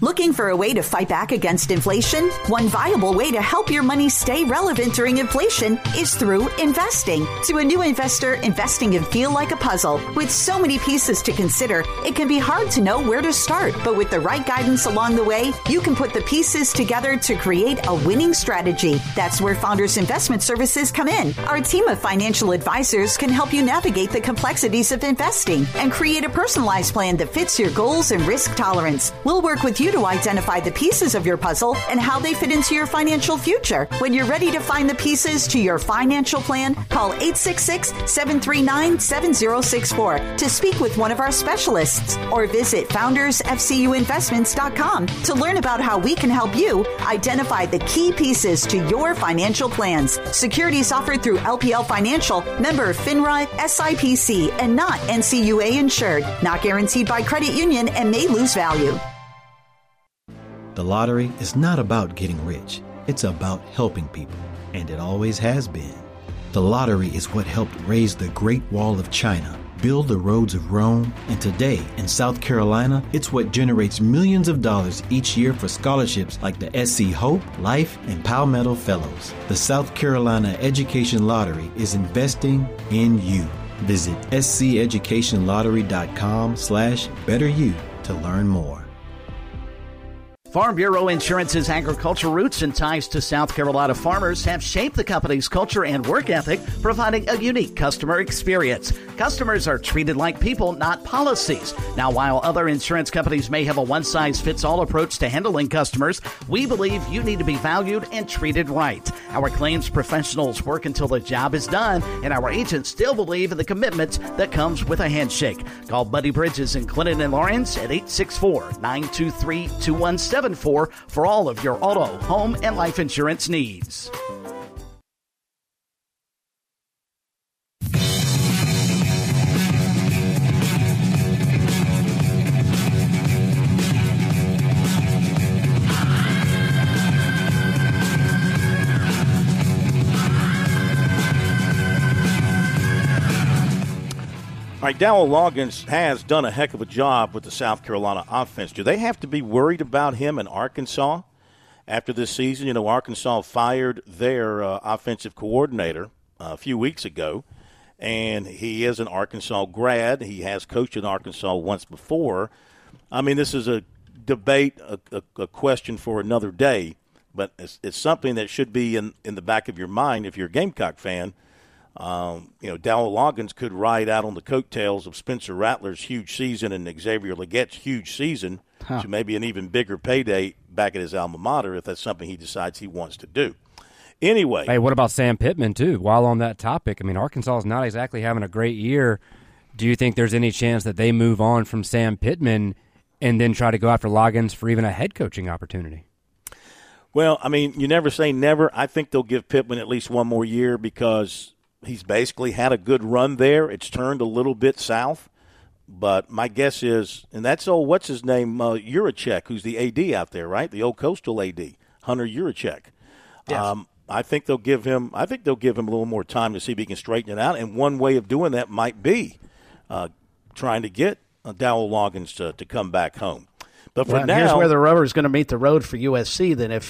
Looking for a way to fight back against inflation? One viable way to help your money stay relevant during inflation is through investing. To a new investor, investing can feel like a puzzle. With so many pieces to consider, it can be hard to know where to start. But with the right guidance along the way, you can put the pieces together to create a winning strategy. That's where Founders Investment Services come in. Our team of financial advisors can help you navigate the complexities of investing and create a personalized plan that fits your goals and risk tolerance. We'll work with you to identify the pieces of your puzzle and how they fit into your financial future. When you're ready to find the pieces to your financial plan, call 866-739-7064 to speak with one of our specialists, or visit foundersfcuinvestments.com to learn about how we can help you identify the key pieces to your financial plans. Securities offered through LPL Financial, member FINRA, SIPC, and not NCUA insured. Not guaranteed by credit union and may lose value. The lottery is not about getting rich. It's about helping people, and it always has been. The The lottery is what helped raise the Great Wall of China, build the roads of Rome, and today in South Carolina, it's what generates millions of dollars each year for scholarships like the SC Hope, Life, and Palmetto Fellows. The South Carolina Education Lottery is investing in you. Visit sceducationlottery.com/betteryou to learn more. Farm Bureau Insurance's agricultural roots and ties to South Carolina farmers have shaped the company's culture and work ethic, providing a unique customer experience. Customers are treated like people, not policies. Now, while other insurance companies may have a one-size-fits-all approach to handling customers, we believe you need to be valued and treated right. Our claims professionals work until the job is done, and our agents still believe in the commitment that comes with a handshake. Call Buddy Bridges in Clinton and Lawrence at 864-923-2177. For all of your auto, home, and life insurance needs. All right, Dowell Loggins has done a heck of a job with the South Carolina offense. Do they have to be worried about him in Arkansas after this season? You know, Arkansas fired their offensive coordinator a few weeks ago, and he is an Arkansas grad. He has coached in Arkansas once before. I mean, this is a debate, a question for another day, but it's something that should be in the back of your mind if you're a Gamecock fan. You know, Dowell Loggins could ride out on the coattails of Spencer Rattler's huge season and Xavier Leggett's huge season to maybe an even bigger payday back at his alma mater if that's something he decides he wants to do. Anyway. Hey, what about Sam Pittman, too, while on that topic? I mean, Arkansas is not exactly having a great year. Do you think there's any chance that they move on from Sam Pittman and then try to go after Loggins for even a head coaching opportunity? Well, I mean, you never say never. I think they'll give Pittman at least one more year because – he's basically had a good run there. It's turned a little bit south. But my guess is, and that's old what's-his-name, Juracek, who's the AD out there, right? The old Coastal AD, Hunter Juracek. Yes. I think they'll give him a little more time to see if he can straighten it out. And one way of doing that might be trying to get Dowell Loggins to come back home. But for now, here's where the rubber is going to meet the road for USC. Then, if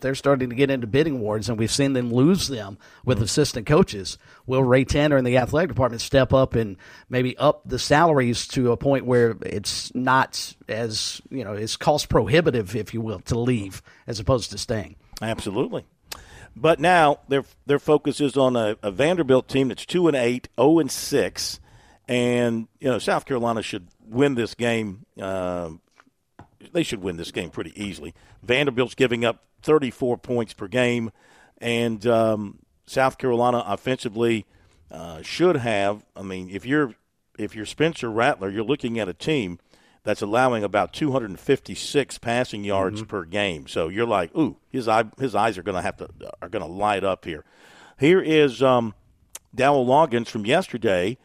they're starting to get into bidding wars, and we've seen them lose them with assistant coaches, will Ray Tanner and the athletic department step up and maybe up the salaries to a point where it's not as it's cost prohibitive, if you will, to leave as opposed to staying? Absolutely. But now their focus is on a Vanderbilt team that's 2-8, 0-6, and South Carolina should win this game. They should win this game pretty easily. Vanderbilt's giving up 34 points per game, and South Carolina offensively should have. I mean, if you're Spencer Rattler, you're looking at a team that's allowing about 256 passing yards per game. So you're like, ooh, his eyes are going to light up here. Here is Dowell Loggins from yesterday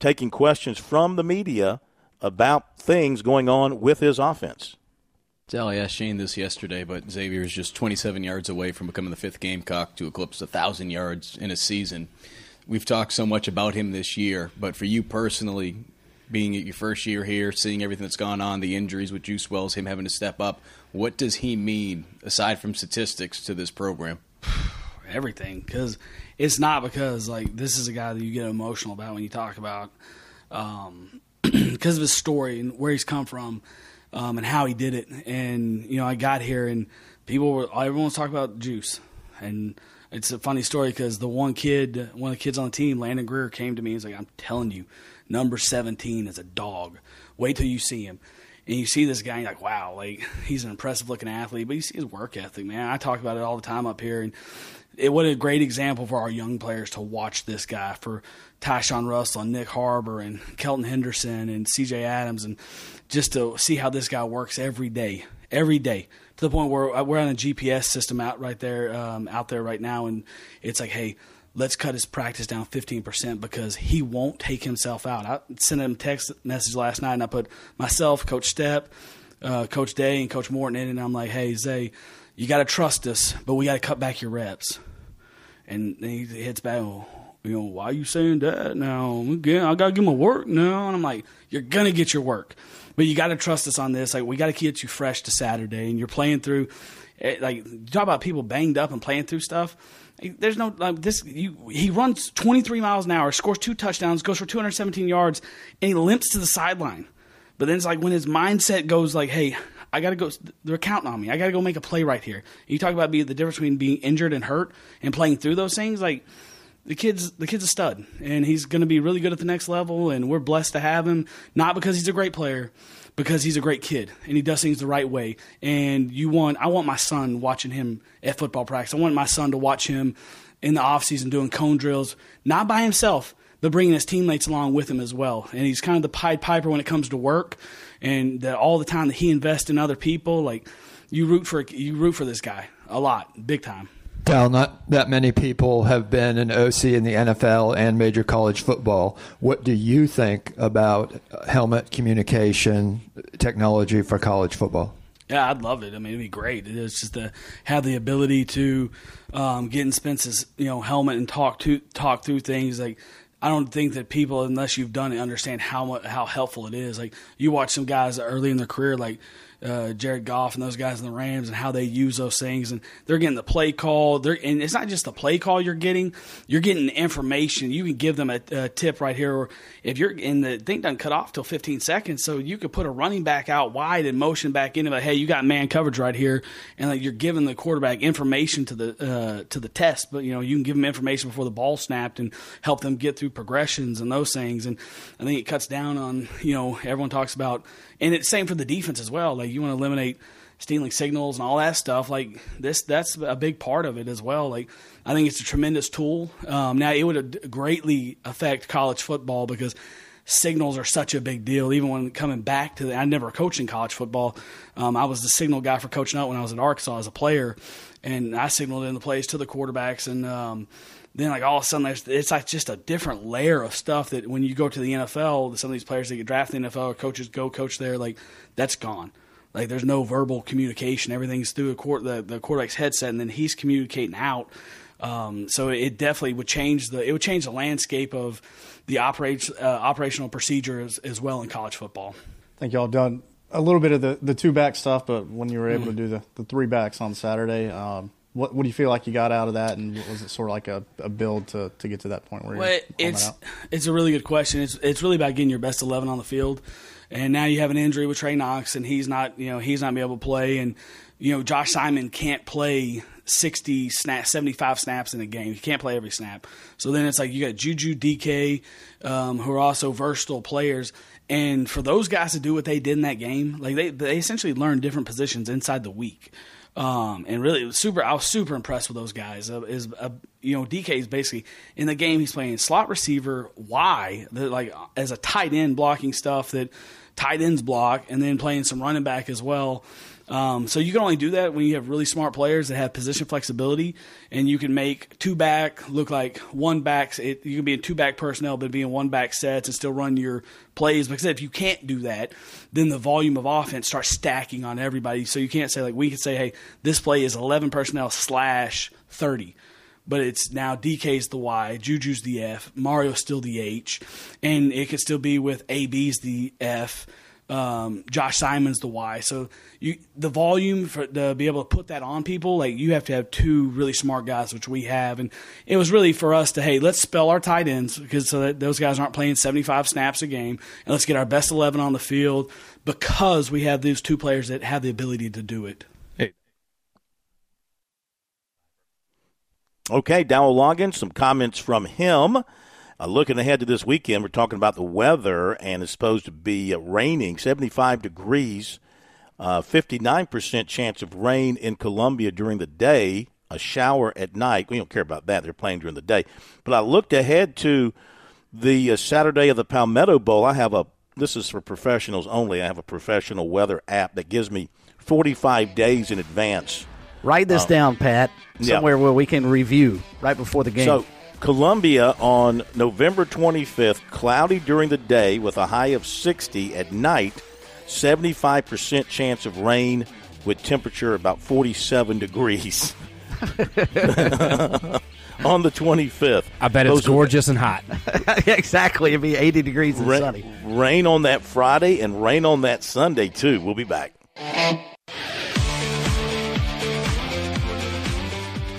taking questions from the media about things going on with his offense. Sal, I asked Shane this yesterday, but Xavier is just 27 yards away from becoming the fifth Gamecock to eclipse 1,000 yards in a season. We've talked so much about him this year, but for you personally, being at your first year here, seeing everything that's gone on, the injuries with Juice Wells, him having to step up, what does he mean, aside from statistics, to this program? Everything, because it's not this is a guy that you get emotional about when you talk about because of his story and where he's come from and how he did it. And, I got here and everyone was talking about Juice. And it's a funny story because one of the kids on the team, Landon Greer, came to me and was like, I'm telling you, number 17 is a dog. Wait till you see him. And you see this guy and you're like, wow, he's an impressive-looking athlete. But you see his work ethic, man. I talk about it all the time up here. And what a great example for our young players to watch this guy, for Tyshawn Russell and Nick Harbor and Kelton Henderson and C.J. Adams, and just to see how this guy works every day, to the point where we're on a GPS system out there right now, and it's like, hey, let's cut his practice down 15% because he won't take himself out. I sent him a text message last night, and I put myself, Coach Stepp, Coach Day, and Coach Morton in, and I'm like, hey, Zay, you got to trust us, but we got to cut back your reps. And he hits back, why are you saying that now? Again, I got to get my work now. And I'm like, you're going to get your work. But you got to trust us on this. Like, we got to get you fresh to Saturday. And you're playing through – like, you talk about people banged up and playing through stuff. There's no like this. He runs 23 miles an hour, scores 2 touchdowns, goes for 217 yards, and he limps to the sideline. But then it's like when his mindset goes like, hey, I got to go. They're counting on me. I got to go make a play right here. You talk about the difference between being injured and hurt and playing through those things. Like the kid's a stud, and he's going to be really good at the next level. And we're blessed to have him, not because he's a great player, because he's a great kid and he does things the right way. And I want my son watching him at football practice. I want my son to watch him in the off season doing cone drills, not by himself, but bringing his teammates along with him as well. And he's kind of the Pied Piper when it comes to work, and that all the time that he invests in other people, like you root for this guy a lot, big time. Well, not that many people have been an OC in the NFL and major college football. What do you think about helmet communication technology for college football? Yeah, I'd love it. I mean, it'd be great. It's just to have the ability to get in Spence's helmet and talk through things. Like, I don't think that people, unless you've done it, understand how helpful it is. Like, you watch some guys early in their career, like Jared Goff and those guys in the Rams, and how they use those things, and they're getting the play call. And it's not just the play call you're getting information. You can give them a tip right here, or if you're in the thing doesn't cut off till 15 seconds, so you could put a running back out wide and motion back in about, hey, you got man coverage right here, and like you're giving the quarterback information to the test, but you can give them information before the ball snapped and help them get through progressions and those things. And I think it cuts down on everyone talks about, and it's same for the defense as well. Like, you want to eliminate stealing signals and all that stuff like this. That's a big part of it as well. Like, I think it's a tremendous tool. Now it would greatly affect college football because signals are such a big deal. Even when coming back to I never coached in college football. I was the signal guy for Coach Nutt when I was at Arkansas as a player, and I signaled in the plays to the quarterbacks. And then like all of a sudden it's like just a different layer of stuff that when you go to the NFL, some of these players that get drafted in the NFL, or coaches go coach there, like that's gone. Like, there's no verbal communication. Everything's through the quarterback's headset, and then he's communicating out. So it definitely would change the landscape of the operational procedure as well in college football. I think y'all done a little bit of the two-back stuff, but when you were able to do the three-backs on Saturday, what do you feel like you got out of that, and was it sort of like a build to get to that point where it's a really good question. It's really about getting your best 11 on the field. And now you have an injury with Trey Knox, and he's not be able to play. And Josh Simon can't play 60 snaps, 75 snaps in a game. He can't play every snap. So then it's like you got Juju, DK, who are also versatile players. And for those guys to do what they did in that game, like they essentially learned different positions inside the week. And really, I was super impressed with those guys. DK is basically in the game. He's playing slot receiver, like as a tight end blocking stuff that tight ends block, and then playing some running back as well. So you can only do that when you have really smart players that have position flexibility, and you can make two back look like one back. You can be in two back personnel, but be in one back sets and still run your plays. Because if you can't do that, then the volume of offense starts stacking on everybody. So you can't say, like, we can say, hey, this play is 11 personnel /30. But it's now DK's the Y, Juju's the F, Mario's still the H, and it could still be with AB's the F, Josh Simon's the Y. So the volume to be able to put that on people, like you have to have two really smart guys, which we have. And it was really for us to, hey, let's spell our tight ends so that those guys aren't playing 75 snaps a game, and let's get our best 11 on the field because we have these two players that have the ability to do it. Okay, Dowell Loggins, some comments from him. Looking ahead to this weekend, we're talking about the weather, and it's supposed to be raining, 75 degrees, 59% chance of rain in Columbia during the day, a shower at night. We don't care about that. They're playing during the day. But I looked ahead to the Saturday of the Palmetto Bowl. This is for professionals only. I have a professional weather app that gives me 45 days in advance. Write this down, Pat, somewhere where we can review right before the game. So, Columbia on November 25th, cloudy during the day with a high of 60 at night, 75% chance of rain with temperature about 47 degrees. on the 25th. I bet it's gorgeous and hot. Exactly. It'll be 80 degrees and sunny. Rain on that Friday and rain on that Sunday, too. We'll be back.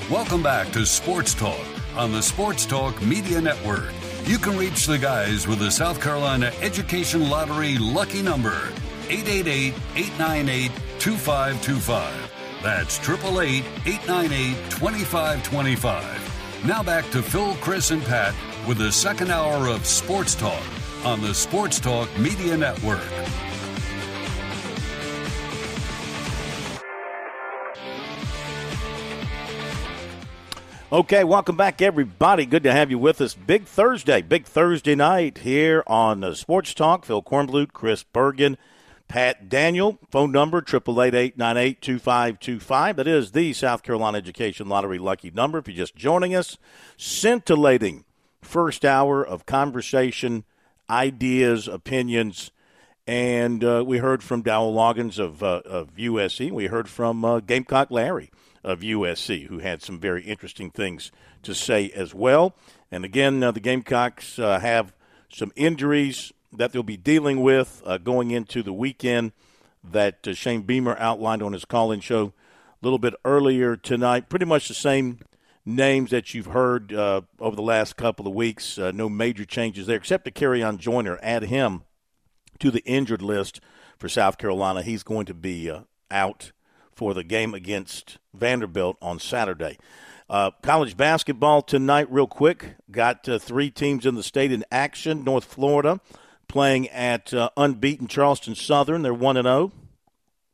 Welcome back to Sports Talk on the Sports Talk Media Network. You can reach the guys with the South Carolina Education Lottery lucky number, 888-898-2525. That's 888-898-2525. Now back to Phil, Chris, and Pat with the second hour of Sports Talk on the Sports Talk Media Network. Okay, welcome back, everybody. Good to have you with us. Big Thursday night here on Sports Talk. Phil Kornbluth, Chris Bergen, Pat Daniel. Phone number, 888-898-2525. That is the South Carolina Education Lottery lucky number. If you're just joining us, scintillating first hour of conversation, ideas, opinions. And we heard from Dowell Loggins of USC. We heard from Gamecock Larry of USC, who had some very interesting things to say as well. And again, the Gamecocks have some injuries that they'll be dealing with going into the weekend that Shane Beamer outlined on his call-in show a little bit earlier tonight. Pretty much the same names that you've heard over the last couple of weeks. No major changes there, except to Kerryon Joyner. Add him to the injured list for South Carolina. He's going to be out for the game against Vanderbilt on Saturday. College basketball tonight, real quick. Got three teams in the state in action. North Florida playing at unbeaten Charleston Southern. They're 1-0,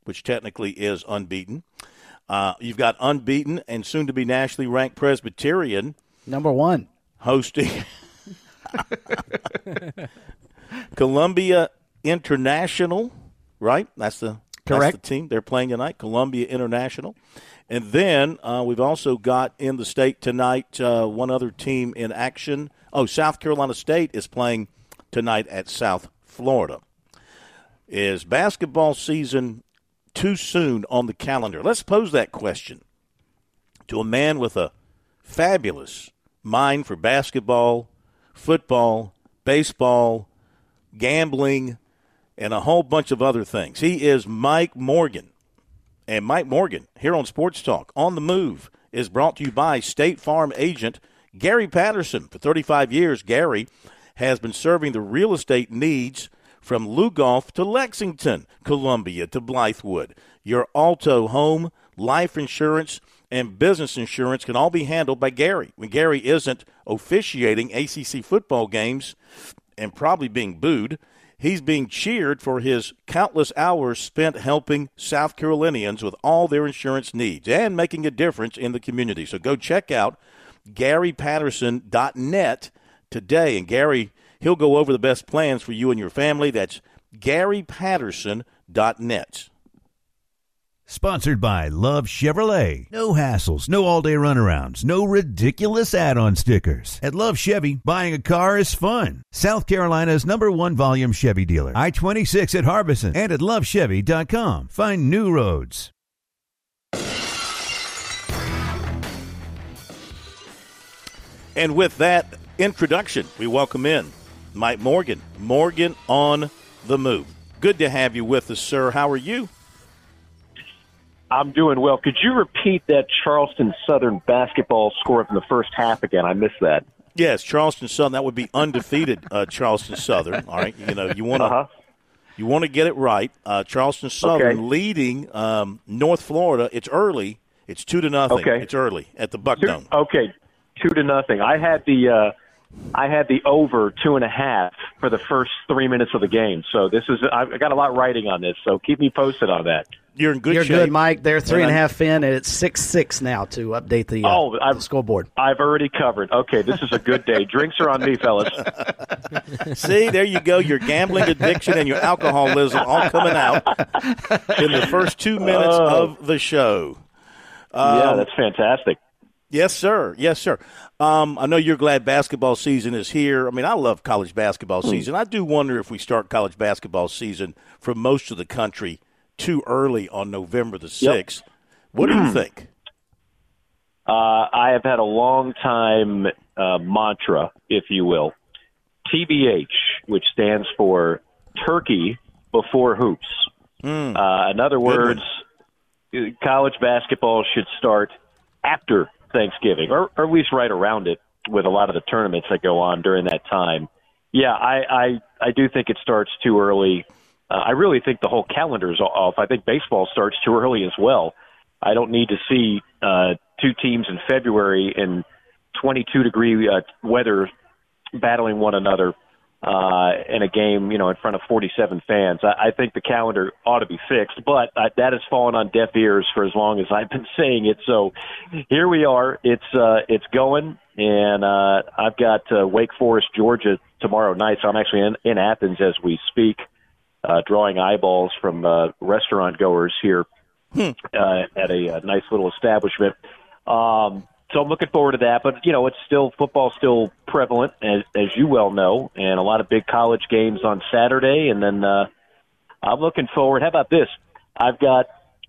which technically is unbeaten. You've got unbeaten and soon-to-be nationally ranked Presbyterian. Number one. Hosting Columbia International, right? That's the... Correct. That's the team they're playing tonight, Columbia International. And then we've also got in the state tonight one other team in action. Oh, South Carolina State is playing tonight at South Florida. Is basketball season too soon on the calendar? Let's pose that question to a man with a fabulous mind for basketball, football, baseball, gambling, and a whole bunch of other things. He is Mike Morgan. And Mike Morgan, here on Sports Talk, on the move, is brought to you by State Farm agent Gary Patterson. For 35 years, Gary has been serving the real estate needs from Lugoff to Lexington, Columbia to Blythewood. Your auto, home, life insurance, and business insurance can all be handled by Gary. When Gary isn't officiating ACC football games and probably being booed, he's being cheered for his countless hours spent helping South Carolinians with all their insurance needs and making a difference in the community. So go check out GaryPatterson.net today. And Gary, he'll go over the best plans for you and your family. That's GaryPatterson.net. Sponsored by Love Chevrolet. No hassles, no all-day runarounds, no ridiculous add-on stickers. At Love Chevy, buying a car is fun. South Carolina's #1 volume Chevy dealer. I-26 at Harbison and at lovechevy.com. Find new roads. And with that introduction, we welcome in Mike Morgan. Morgan on the move. Good to have you with us, sir. How are you? I'm doing well. Could you repeat that Charleston Southern basketball score from the first half again? I missed that. Yes, Charleston Southern. That would be undefeated. Charleston Southern. All right, you want to you want to get it right. Charleston Southern leading North Florida. It's early. It's 2-0. Okay. It's early at the Buck Dome. Okay, 2-0. I had the over 2.5 for the first 3 minutes of the game. So this is I got a lot writing on this. So keep me posted on that. You're in good shape. You're good, Mike. They're 3.5 in, and it's 6-6 now to update the scoreboard. I've already covered. Okay, this is a good day. Drinks are on me, fellas. See, there you go. Your gambling addiction and your alcoholism all coming out in the first 2 minutes of the show. Yeah, that's fantastic. Yes, sir. Yes, sir. I know you're glad basketball season is here. I mean, I love college basketball season. I do wonder if we start college basketball season for most of the country too early on November the 6th. Yep. What do you think? I have had a long time mantra, if you will, TBH, which stands for Turkey Before Hoops. In other words, college basketball should start after Thanksgiving, or at least right around it, with a lot of the tournaments that go on during that time. Yeah, I do think it starts too early. I really think the whole calendar's off. I think baseball starts too early as well. I don't need to see two teams in February in 22-degree weather battling one another in a game, you know, in front of 47 fans. I think the calendar ought to be fixed, but that has fallen on deaf ears for as long as I've been saying it. So here we are. It's going, and I've got Wake Forest, Georgia tomorrow night. So I'm actually in Athens as we speak, drawing eyeballs from restaurant goers here at a nice little establishment. So I'm looking forward to that. But, you know, it's still football prevalent, as you well know, and a lot of big college games on Saturday. And then I'm looking forward. How about this? I've got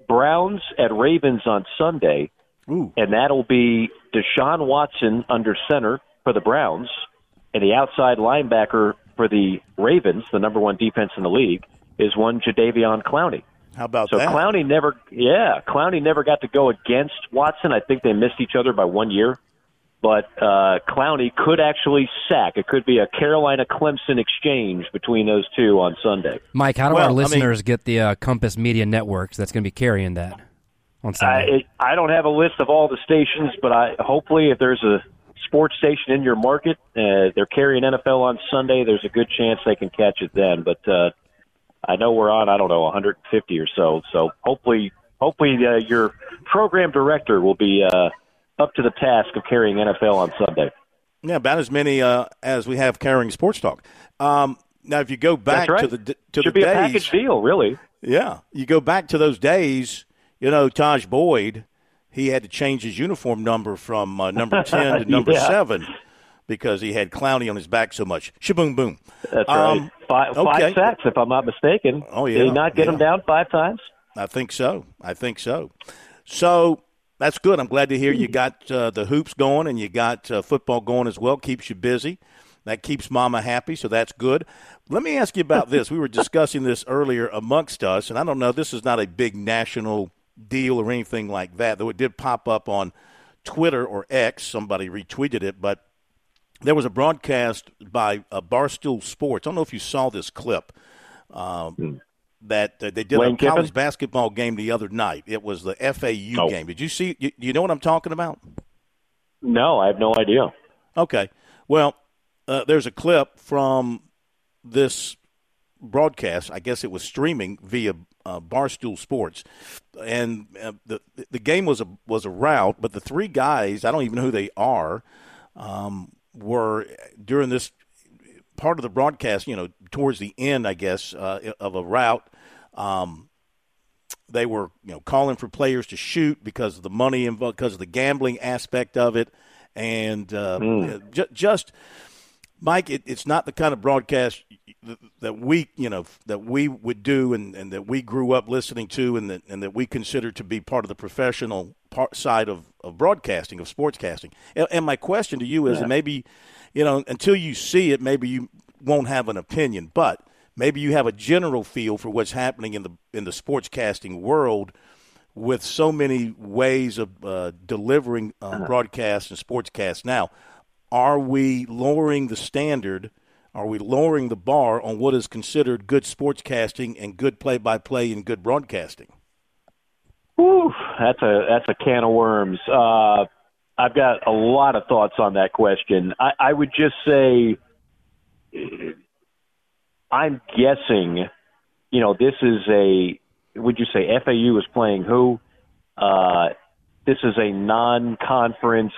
Browns at Ravens on Sunday. Ooh. And that'll be Deshaun Watson under center for the Browns and the outside linebacker for the Ravens, the number one defense in the league, is one Jadeveon Clowney. How about that? So Clowney never got to go against Watson. I think they missed each other by 1 year. But Clowney could actually sack. It could be a Carolina-Clemson exchange between those two on Sunday. Mike, how do our listeners get the Compass Media Networks that's going to be carrying that on Sunday? I don't have a list of all the stations, but hopefully if there's a sports station in your market, they're carrying NFL on Sunday, there's a good chance they can catch it then. But I know we're on, I don't know, 150 or so. So hopefully your program director will be up to the task of carrying NFL on Sunday. Yeah, about as many as we have carrying Sports Talk. Now, if you go back to the days, should be a package deal, really. Yeah, you go back to those days. You know, Taj Boyd, he had to change his uniform number from number 10 to number 7 because he had Clowney on his back so much. Shaboom, boom. That's right. Five sacks, if I'm not mistaken. Oh, yeah. Did he not get him down five times? I think so. So that's good. I'm glad to hear you got the hoops going and you got football going as well. Keeps you busy. That keeps Mama happy, so that's good. Let me ask you about this. We were discussing this earlier amongst us, and I don't know, this is not a big national deal or anything like that, though it did pop up on Twitter or X. Somebody retweeted it, but there was a broadcast by Barstool Sports. I don't know if you saw this clip that they did a college basketball game the other night. It was the FAU game. Did you see? You know what I'm talking about? No, I have no idea. Okay. Well, there's a clip from this broadcast. I guess it was streaming via Barstool Sports, and the game was a rout. But the three guys, I don't even know who they are, were during this part of the broadcast, you know, towards the end, I guess, of a route, they were, you know, calling for players to shoot because of the money involved, because of the gambling aspect of it, and just Mike, it's not the kind of broadcast that we, you know, that we would do and that we grew up listening to and that we consider to be part of the professional side of broadcasting, of sportscasting. And my question to you is, maybe, you know, until you see it, maybe you won't have an opinion, but maybe you have a general feel for what's happening in the sportscasting world with so many ways of delivering broadcasts and sportscasts now. Are we lowering the standard? Are we lowering the bar on what is considered good sportscasting and good play-by-play and good broadcasting? Ooh, that's a can of worms. I've got a lot of thoughts on that question. I would just say I'm guessing, you know, this is would you say FAU is playing who? This is a non-conference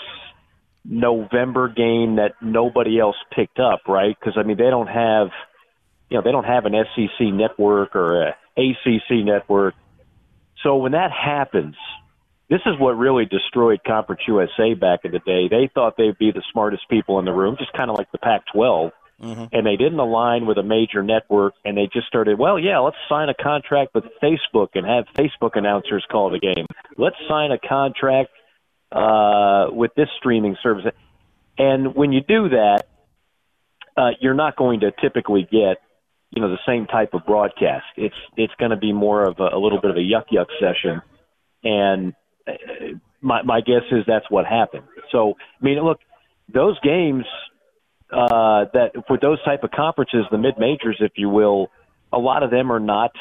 November game that nobody else picked up, right? Because I mean, they don't have an SEC network or a ACC network. So when that happens, this is what really destroyed Conference USA back in the day. They thought they'd be the smartest people in the room, just kind of like the Pac-12, and they didn't align with a major network, and they just started, well, yeah, let's sign a contract with Facebook and have Facebook announcers call the game. Let's sign a contract with this streaming service. And when you do that, you're not going to typically get, you know, the same type of broadcast. It's going to be more of a little bit of a yuck session, and my guess is that's what happened. So, I mean, look, those games that for those type of conferences, the mid majors, if you will, a lot of them are not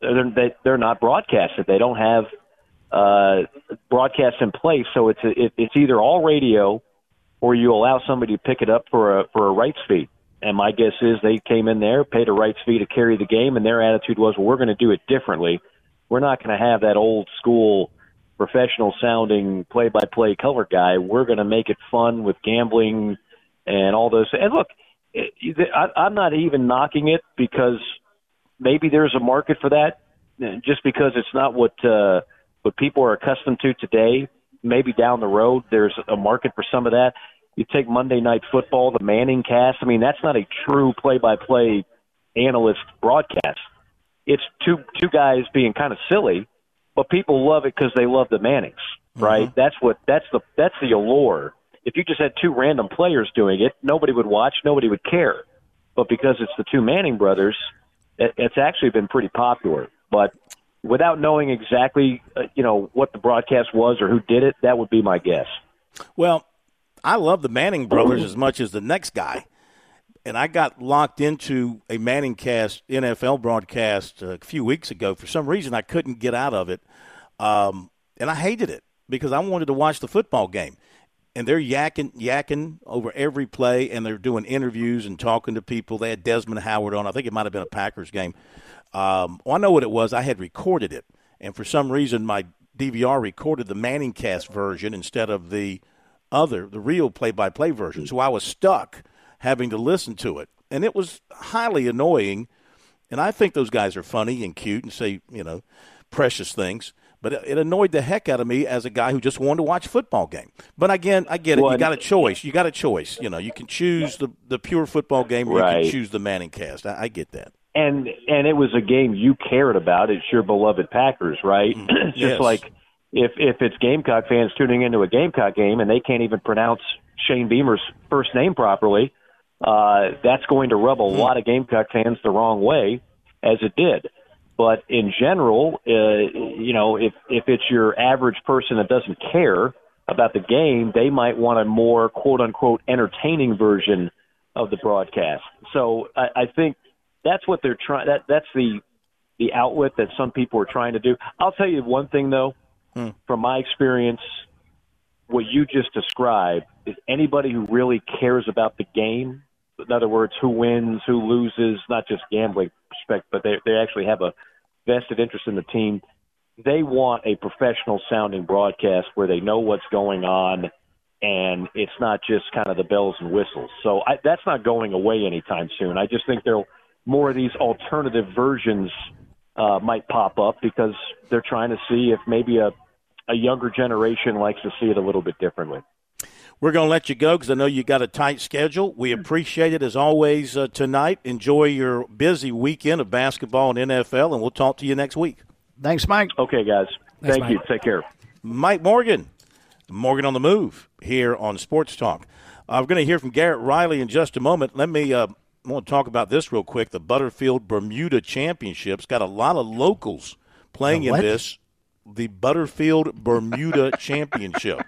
they're not broadcasted. They don't have broadcasts in place, so it's either all radio, or you allow somebody to pick it up for a rights fee. And my guess is they came in there, paid a rights fee to carry the game, and their attitude was, well, we're going to do it differently. We're not going to have that old school professional-sounding play-by-play color guy. We're going to make it fun with gambling and all those. And look, I'm not even knocking it because maybe there's a market for that. Just because it's not what people are accustomed to today, maybe down the road there's a market for some of that. You take Monday Night Football, the Manning cast. I mean, that's not a true play-by-play analyst broadcast. It's two guys being kind of silly, but people love it because they love the Mannings, right? Mm-hmm. That's the allure. If you just had two random players doing it, nobody would watch, nobody would care. But because it's the two Manning brothers, it's actually been pretty popular. But without knowing exactly, what the broadcast was or who did it, that would be my guess. Well, I love the Manning brothers as much as the next guy. And I got locked into a Manning cast NFL broadcast a few weeks ago. For some reason, I couldn't get out of it. And I hated it because I wanted to watch the football game. And they're yakking over every play, and they're doing interviews and talking to people. They had Desmond Howard on. I think it might have been a Packers game. I know what it was. I had recorded it. And for some reason, my DVR recorded the Manning cast version instead of the real play-by-play version. So I was stuck having to listen to it. And it was highly annoying. And I think those guys are funny and cute and say, precious things. But it annoyed the heck out of me as a guy who just wanted to watch a football game. But, again, I get it. You got a choice. You can choose the pure football game or you can choose the Manning cast. I get that. And it was a game you cared about. It's your beloved Packers, right? Mm-hmm. It's just like if it's Gamecock fans tuning into a Gamecock game and they can't even pronounce Shane Beamer's first name properly, that's going to rub a lot of Gamecock fans the wrong way, as it did. But in general, if it's your average person that doesn't care about the game, they might want a more quote-unquote entertaining version of the broadcast. So I think that's what they're trying. That's the outlet that some people are trying to do. I'll tell you one thing, though. From my experience, what you just described is anybody who really cares about the game, in other words, who wins, who loses, not just gambling perspective, but they actually have a vested interest in the team. They want a professional-sounding broadcast where they know what's going on, and it's not just kind of the bells and whistles. So that's not going away anytime soon. I just think there'll more of these alternative versions might pop up because they're trying to see if maybe a younger generation likes to see it a little bit differently. We're going to let you go because I know you got a tight schedule. We appreciate it as always tonight. Enjoy your busy weekend of basketball and NFL, and we'll talk to you next week. Thanks, Mike. Okay, guys. Thank you. Take care. Mike Morgan. Morgan on the Move here on Sports Talk. I'm going to hear from Garrett Riley in just a moment. Let me I want to talk about this real quick. The Butterfield Bermuda Championships got a lot of locals playing in this. The Butterfield Bermuda Championship.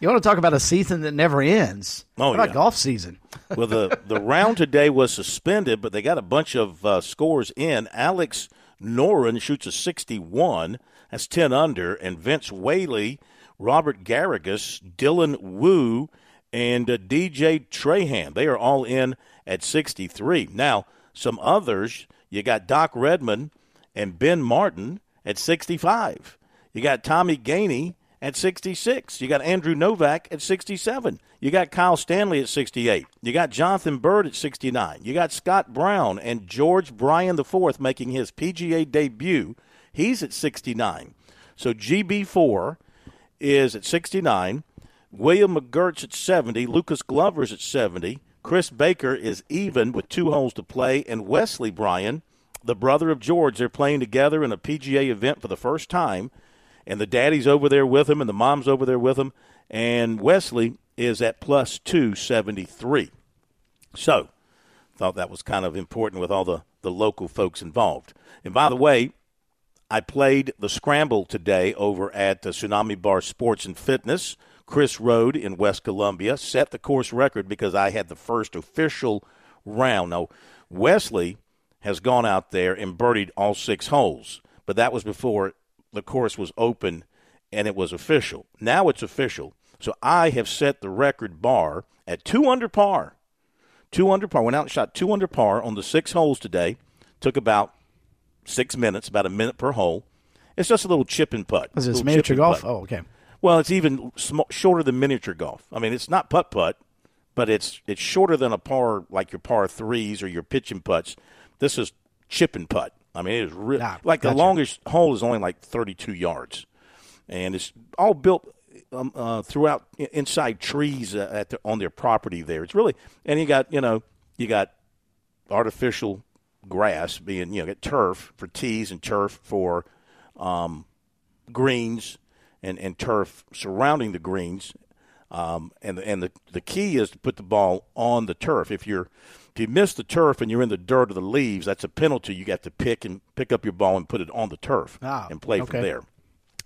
You want to talk about a season that never ends? Oh, what about golf season? Well, the round today was suspended, but they got a bunch of scores in. Alex Noren shoots a 61. That's 10 under. And Vince Whaley, Robert Garrigus, Dylan Wu, and DJ Trahan. They are all in at 63. Now, some others, you got Doc Redman and Ben Martin at 65. You got Tommy Gainey at 66. You got Andrew Novak at 67. You got Kyle Stanley at 68. You got Jonathan Bird at 69. You got Scott Brown and George Bryan IV making his PGA debut. He's at 69. So GB4 is at 69. William McGirt's at 70. Lucas Glover's at 70. Chris Baker is even with 2 holes to play, and Wesley Bryan, the brother of George, they're playing together in a PGA event for the first time, and the daddy's over there with him, and the mom's over there with him, and Wesley is at plus 273. So thought that was kind of important with all the local folks involved. And by the way, I played the scramble today over at the Tsunami Bar Sports and Fitness, Chris Road in West Columbia, set the course record because I had the first official round. Now, Wesley has gone out there and birdied all six holes, but that was before the course was open and it was official. Now it's official. So I have set the record bar at 2 under par. 2 under par. Went out and shot 2 under par on the 6 holes today. Took about 6 minutes, about a minute per hole. It's just a little chip and putt. Is this miniature golf? Putt. Oh, okay. Well, it's even shorter than miniature golf. I mean, it's not putt-putt, but it's shorter than a par, like your par threes or your pitch and putts. This is chip and putt. I mean, it is really like gotcha. The longest hole is only like 32 yards. And it's all built throughout inside trees on their property there. It's really – and you got artificial grass being – got turf for tees and turf for greens and turf surrounding the greens. And the key is to put the ball on the turf. If you miss the turf and you're in the dirt or the leaves, that's a penalty. You got to pick up your ball and put it on the turf and play from there.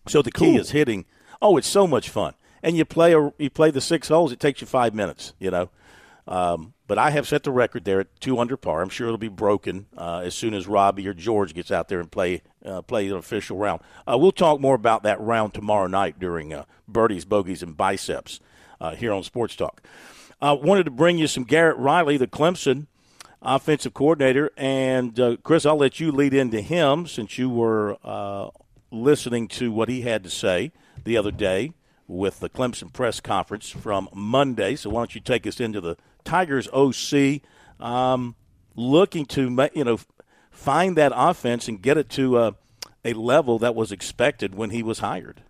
So the key is hitting. Oh, it's so much fun. And you play the 6 holes. It takes you 5 minutes, But I have set the record there at 2 under par. I'm sure it'll be broken as soon as Robbie or George gets out there and play an official round. We'll talk more about that round tomorrow night during birdies, bogeys, and biceps here on Sports Talk. Wanted to bring you some Garrett Riley, the Clemson offensive coordinator. And, Chris, I'll let you lead into him since you were listening to what he had to say the other day with the Clemson press conference from Monday. So why don't you take us into the Tigers OC looking to, find that offense and get it to a level that was expected when he was hired.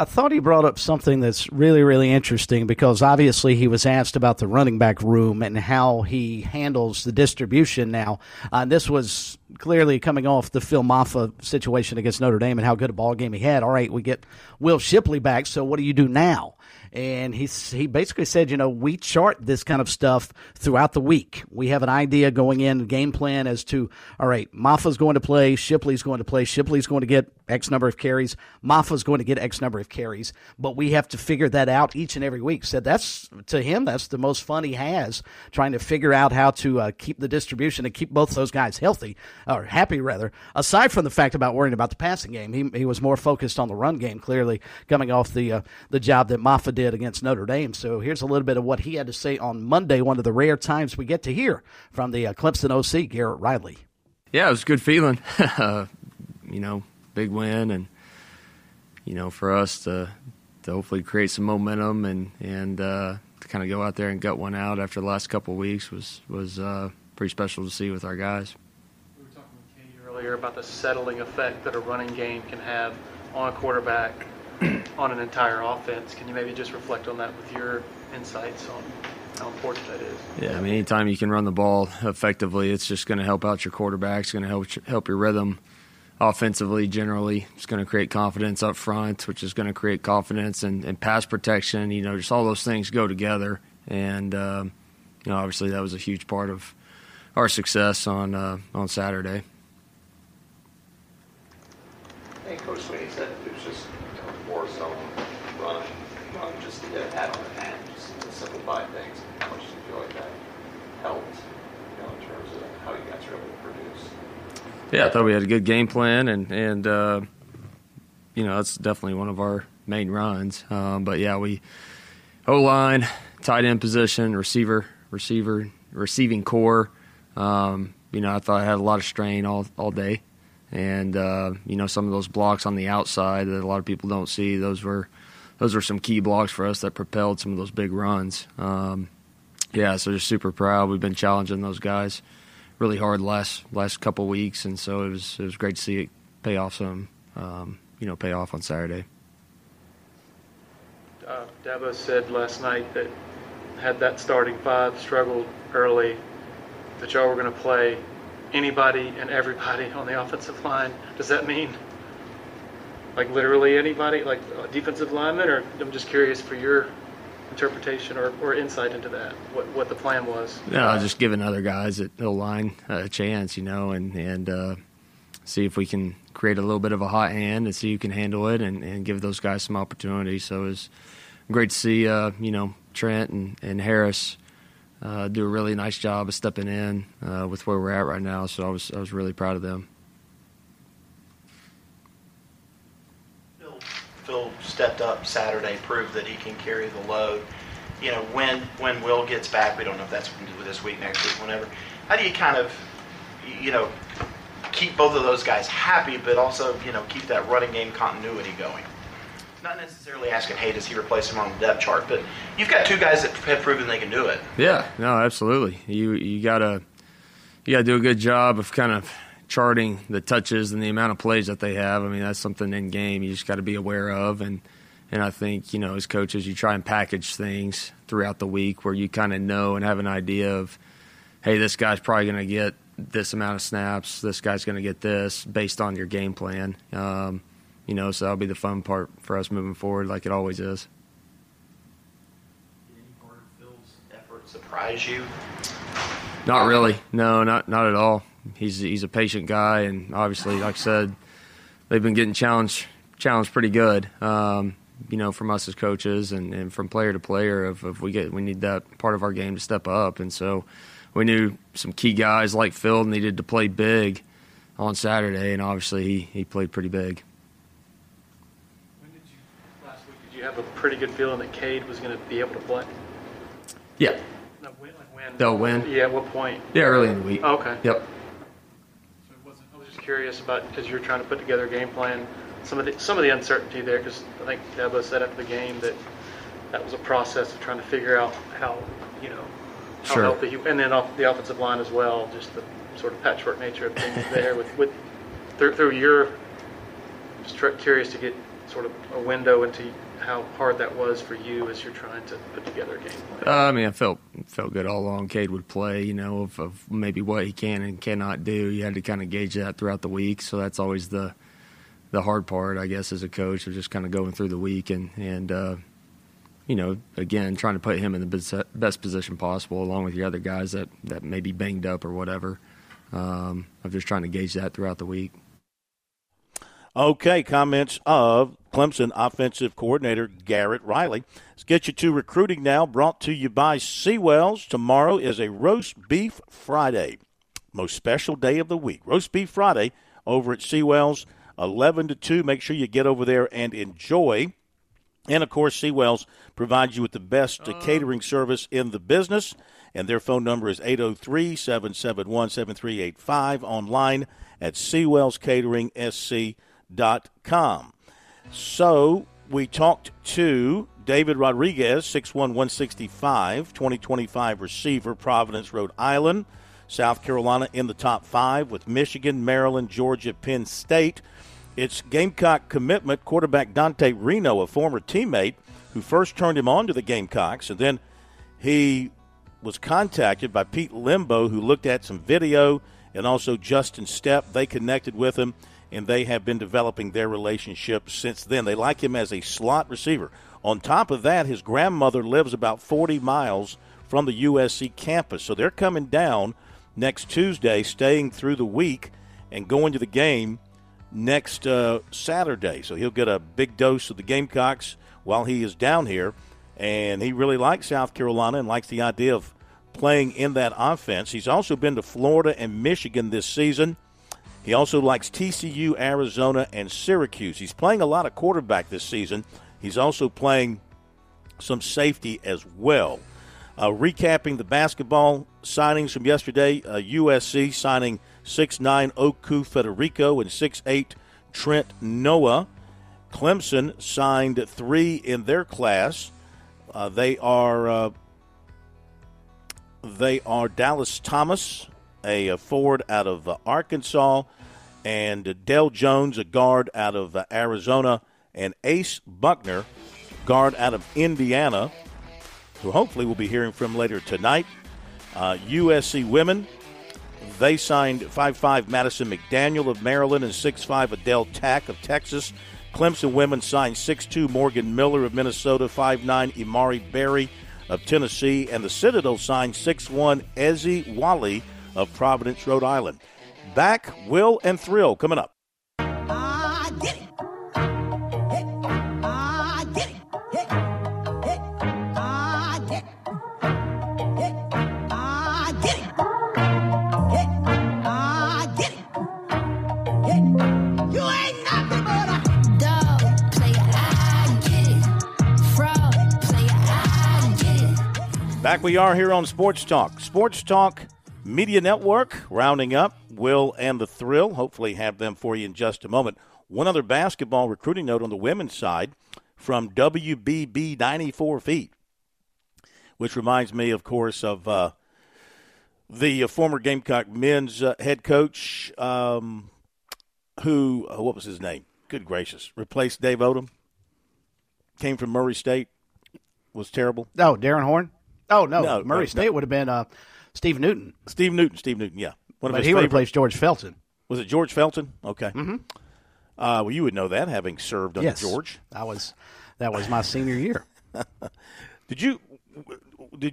I thought he brought up something that's really, really interesting because obviously he was asked about the running back room and how he handles the distribution now. This was clearly coming off the Phil Maffa situation against Notre Dame and how good a ball game he had. All right, we get Will Shipley back, so what do you do now? And he basically said, we chart this kind of stuff throughout the week. We have an idea going in, game plan as to, all right, Maffa's going to play, Shipley's going to play, Shipley's going to get X number of carries, Maffa's going to get X number of carries. But we have to figure that out each and every week. So that's the most fun he has, trying to figure out how to keep the distribution and keep both those guys healthy, or happy rather, aside from the fact about worrying about the passing game. He was more focused on the run game, clearly, coming off the job that Maffa did against Notre Dame. So here's a little bit of what he had to say on Monday, one of the rare times we get to hear from the Clemson OC, Garrett Riley. Yeah, it was a good feeling. Big win, and for us to hopefully create some momentum and to kind of go out there and gut one out after the last couple of weeks was pretty special to see with our guys. We were talking with Cade earlier about the settling effect that a running game can have on a quarterback, on an entire offense. Can you maybe just reflect on that with your insights on how important that is? Yeah, I mean, anytime you can run the ball effectively, it's just going to help out your quarterback. It's going to help your rhythm offensively generally. It's going to create confidence up front, which is going to create confidence and pass protection. Just all those things go together. And, obviously that was a huge part of our success on Saturday. Hey, Coach Swinney said it was just more so run just to get a hat on the hand, just to simplify things. How much do you feel like that helped, in terms of how you guys were able to produce? Yeah, I thought we had a good game plan, and that's definitely one of our main runs. But yeah, we O-line, tight end position, receiving core. I thought I had a lot of strain all day. And, some of those blocks on the outside that a lot of people don't see, those were some key blocks for us that propelled some of those big runs. So just super proud. We've been challenging those guys really hard last couple of weeks, and so it was great to see it pay off on Saturday. Dabo said last night that had that starting five struggled early, that y'all were going to play anybody and everybody on the offensive line. Does that mean Like literally anybody, like defensive linemen, or I'm just curious for your interpretation or insight into that, what the plan was. No, just giving other guys at the line a chance, you know, and see if we can create a little bit of a hot hand and see who can handle it and give those guys some opportunity. So it was great to see, you know, Trent and Harris do a really nice job of stepping in with where we're at right now. So I was really proud of them. Phil stepped up Saturday, proved that he can carry the load. You know, when Will gets back, we don't know if that's this week, next week, whenever. How do you kind of, you know, keep both of those guys happy, but also, you know, keep that running game continuity going? Not necessarily asking, hey, does he replace him on the depth chart? But you've got two guys that have proven they can do it. Yeah, no, absolutely. You gotta do a good job of kind of charting the touches and the amount of plays that they have. I mean, that's something in game you just got to be aware of. And I think, you know, as coaches, you try and package things throughout the week where you kind of know and have an idea of, hey, this guy's probably going to get this amount of snaps, this guy's going to get this, based on your game plan. You know, so that'll be the fun part for us moving forward, like it always is. Did any part of Phil's effort surprise you? Not really. No, not at all. He's a patient guy, and obviously, like I said, they've been getting challenged pretty good, you know, from us as coaches and from player to player of we need that part of our game to step up. And so we knew some key guys like Phil needed to play big on Saturday, and obviously he played pretty big. Last week did you have a pretty good feeling that Cade was going to be able to play? Yeah. No, when? They'll win? Yeah, at what point? Yeah, early in the week. Oh, okay. Yep. Curious about, as you're trying to put together a game plan, some of the uncertainty there, because I think Dabo said after the game that was a process of trying to figure out how sure. healthy he, and then off the offensive line as well, just the sort of patchwork nature of things there with through your, just curious to get sort of a window into how hard that was for you as you're trying to put together a game plan. I mean, I felt good all along Cade would play, you know, of maybe what he can and cannot do. You had to kind of gauge that throughout the week, so that's always the hard part, I guess, as a coach, of just kind of going through the week and you know, again, trying to put him in the best position possible along with your other guys that may be banged up or whatever. I'm just trying to gauge that throughout the week. Okay, comments of Clemson offensive coordinator Garrett Riley. Let's get you to recruiting now, brought to you by Sewell's. Tomorrow is a Roast Beef Friday, most special day of the week. Roast Beef Friday over at Sewell's, 11 to 2. Make sure you get over there and enjoy. And, of course, Sewell's provides you with the best catering service in the business, and their phone number is 803-771-7385, online at sewellscatering.sc.com. So we talked to David Rodriguez, 6'1", 165, 2025 receiver, Providence, Rhode Island. South Carolina in the top five with Michigan, Maryland, Georgia, Penn State. It's Gamecock commitment, quarterback Dante Reno, a former teammate who first turned him on to the Gamecocks, and then he was contacted by Pete Limbo, who looked at some video, and also Justin Stepp. They connected with him, and they have been developing their relationship since then. They like him as a slot receiver. On top of that, his grandmother lives about 40 miles from the USC campus. So they're coming down next Tuesday, staying through the week, and going to the game next Saturday. So he'll get a big dose of the Gamecocks while he is down here. And he really likes South Carolina and likes the idea of playing in that offense. He's also been to Florida and Michigan this season. He also likes TCU, Arizona, and Syracuse. He's playing a lot of quarterback this season. He's also playing some safety as well. Recapping the basketball signings from yesterday, USC signing 6'9 Oku Federico and 6'8 Trent Noah. Clemson signed three in their class. They are Dallas Thomas, a forward out of Arkansas, and Dale Jones, a guard out of Arizona, and Ace Buckner, guard out of Indiana, who hopefully we'll be hearing from later tonight. USC women, they signed 5'5 Madison McDaniel of Maryland and 6'5 Adele Tack of Texas. Clemson women signed 6'2" Morgan Miller of Minnesota, 5'9" Imari Berry of Tennessee, and the Citadel signed 6'1" Ezzie Wally of Providence, Rhode Island. Back, Will and Thrill coming up. Back we are here on Sports Talk. Sports Talk Media Network, rounding up Will and the Thrill. Hopefully have them for you in just a moment. One other basketball recruiting note on the women's side from WBB 94 Feet, which reminds me, of course, of the former Gamecock men's head coach who, what was his name? Good gracious. Replaced Dave Odom. Came from Murray State. Was terrible. Oh, Darren Horn? Oh, no. Murray State would have been Steve Newton. Steve Newton, yeah. One of but his he would have replaced George Felton. Was it George Felton? Okay. Mm-hmm. Well, you would know that, having served under George. That was my senior year.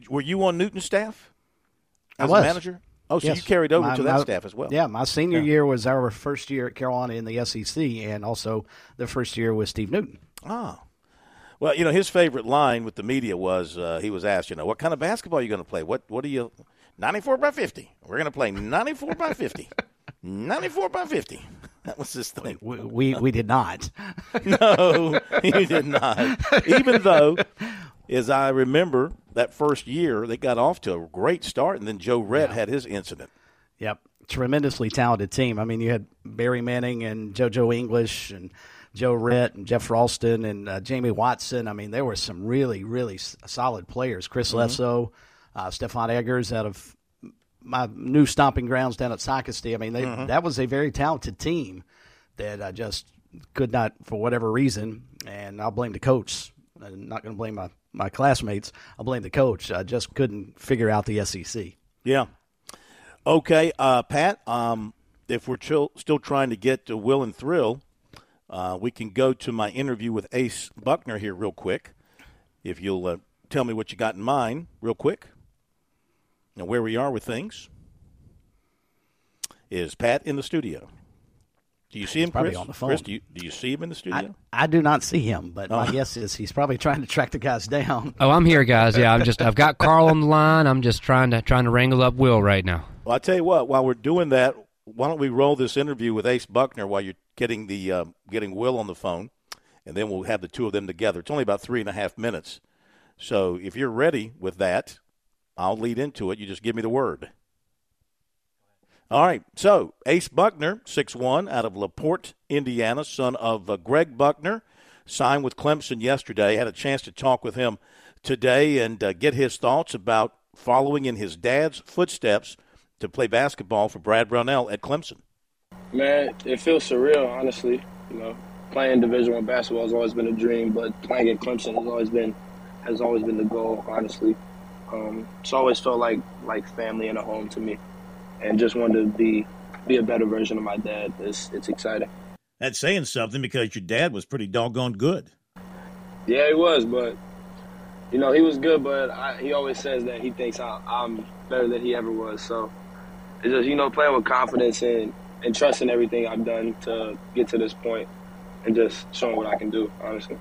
Were you on Newton's staff as a manager? Oh, so you carried over to that staff as well. Yeah, my senior year was our first year at Carolina in the SEC, and also the first year with Steve Newton. Ah. Well, you know, his favorite line with the media was he was asked, you know, what kind of basketball are you going to play? What do you – 94x50. We're going to play 94x50. 94x50. That was his thing. We did not. No, you did not. Even though, as I remember, that first year they got off to a great start, and then Joe Redd had his incident. Yep. Tremendously talented team. I mean, you had Barry Manning and JoJo English and – Joe Rett and Jeff Ralston and Jamie Watson. I mean, there were some really, really solid players. Chris Lesso, Stephon Eggers out of my new stomping grounds down at Sacristy. I mean, that was a very talented team that I just could not, for whatever reason, and I'll blame the coach. I'm not going to blame my classmates. I'll blame the coach. I just couldn't figure out the SEC. Yeah. Okay, Pat, if we're still trying to get to Will and Thrill, we can go to my interview with Ace Buckner here real quick, if you'll tell me what you got in mind real quick. Now, where we are with things is Pat in the studio. Do you see him, Chris? On the phone. Chris, do you see him in the studio? I do not see him, but my guess is he's probably trying to track the guys down. Oh, I'm here, guys. Yeah, I've got Carl on the line. I'm just trying to wrangle up Will right now. Well, I tell you what, while we're doing that, why don't we roll this interview with Ace Buckner while you're getting the getting Will on the phone, and then we'll have the two of them together. It's only about 3.5 minutes. So if you're ready with that, I'll lead into it. You just give me the word. All right. So Ace Buckner, 6'1", out of LaPorte, Indiana, son of Greg Buckner, signed with Clemson yesterday. Had a chance to talk with him today and get his thoughts about following in his dad's footsteps to play basketball for Brad Brownell at Clemson. Man, it feels surreal, honestly. You know, playing Division I basketball has always been a dream, but playing at Clemson has always been the goal, honestly. It's always felt like family and a home to me, and just wanted to be a better version of my dad. It's exciting. That's saying something, because your dad was pretty doggone good. Yeah, he was, but you know, he was good, but he always says that he thinks I'm better than he ever was. So it's just, you know, playing with confidence and trusting everything I've done to get to this point and just showing what I can do, honestly.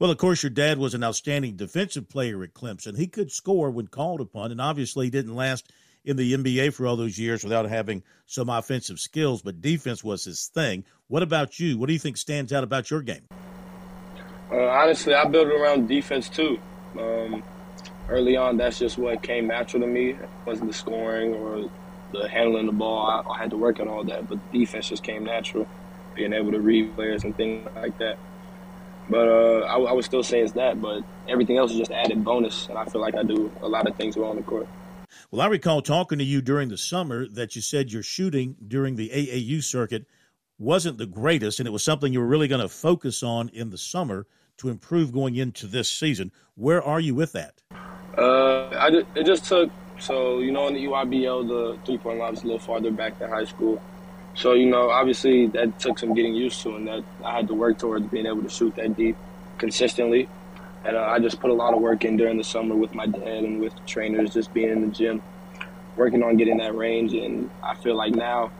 Well, of course, your dad was an outstanding defensive player at Clemson. He could score when called upon, and obviously he didn't last in the NBA for all those years without having some offensive skills, but defense was his thing. What about you? What do you think stands out about your game? Honestly, I built it around defense too. Early on, that's just what came natural to me. It wasn't the scoring or the handling the ball. I had to work on all that, but defense just came natural, being able to read players and things like that. But I would still say it's that, but everything else is just added bonus, and I feel like I do a lot of things well on the court. Well, I recall talking to you during the summer that you said your shooting during the AAU circuit wasn't the greatest, and it was something you were really going to focus on in the summer to improve going into this season. Where are you with that? It just took, so, you know, in the UIBL, the three-point line is a little farther back than high school. So, you know, obviously that took some getting used to, and that I had to work towards being able to shoot that deep consistently. And I just put a lot of work in during the summer with my dad and with trainers, just being in the gym, working on getting that range. And I feel like now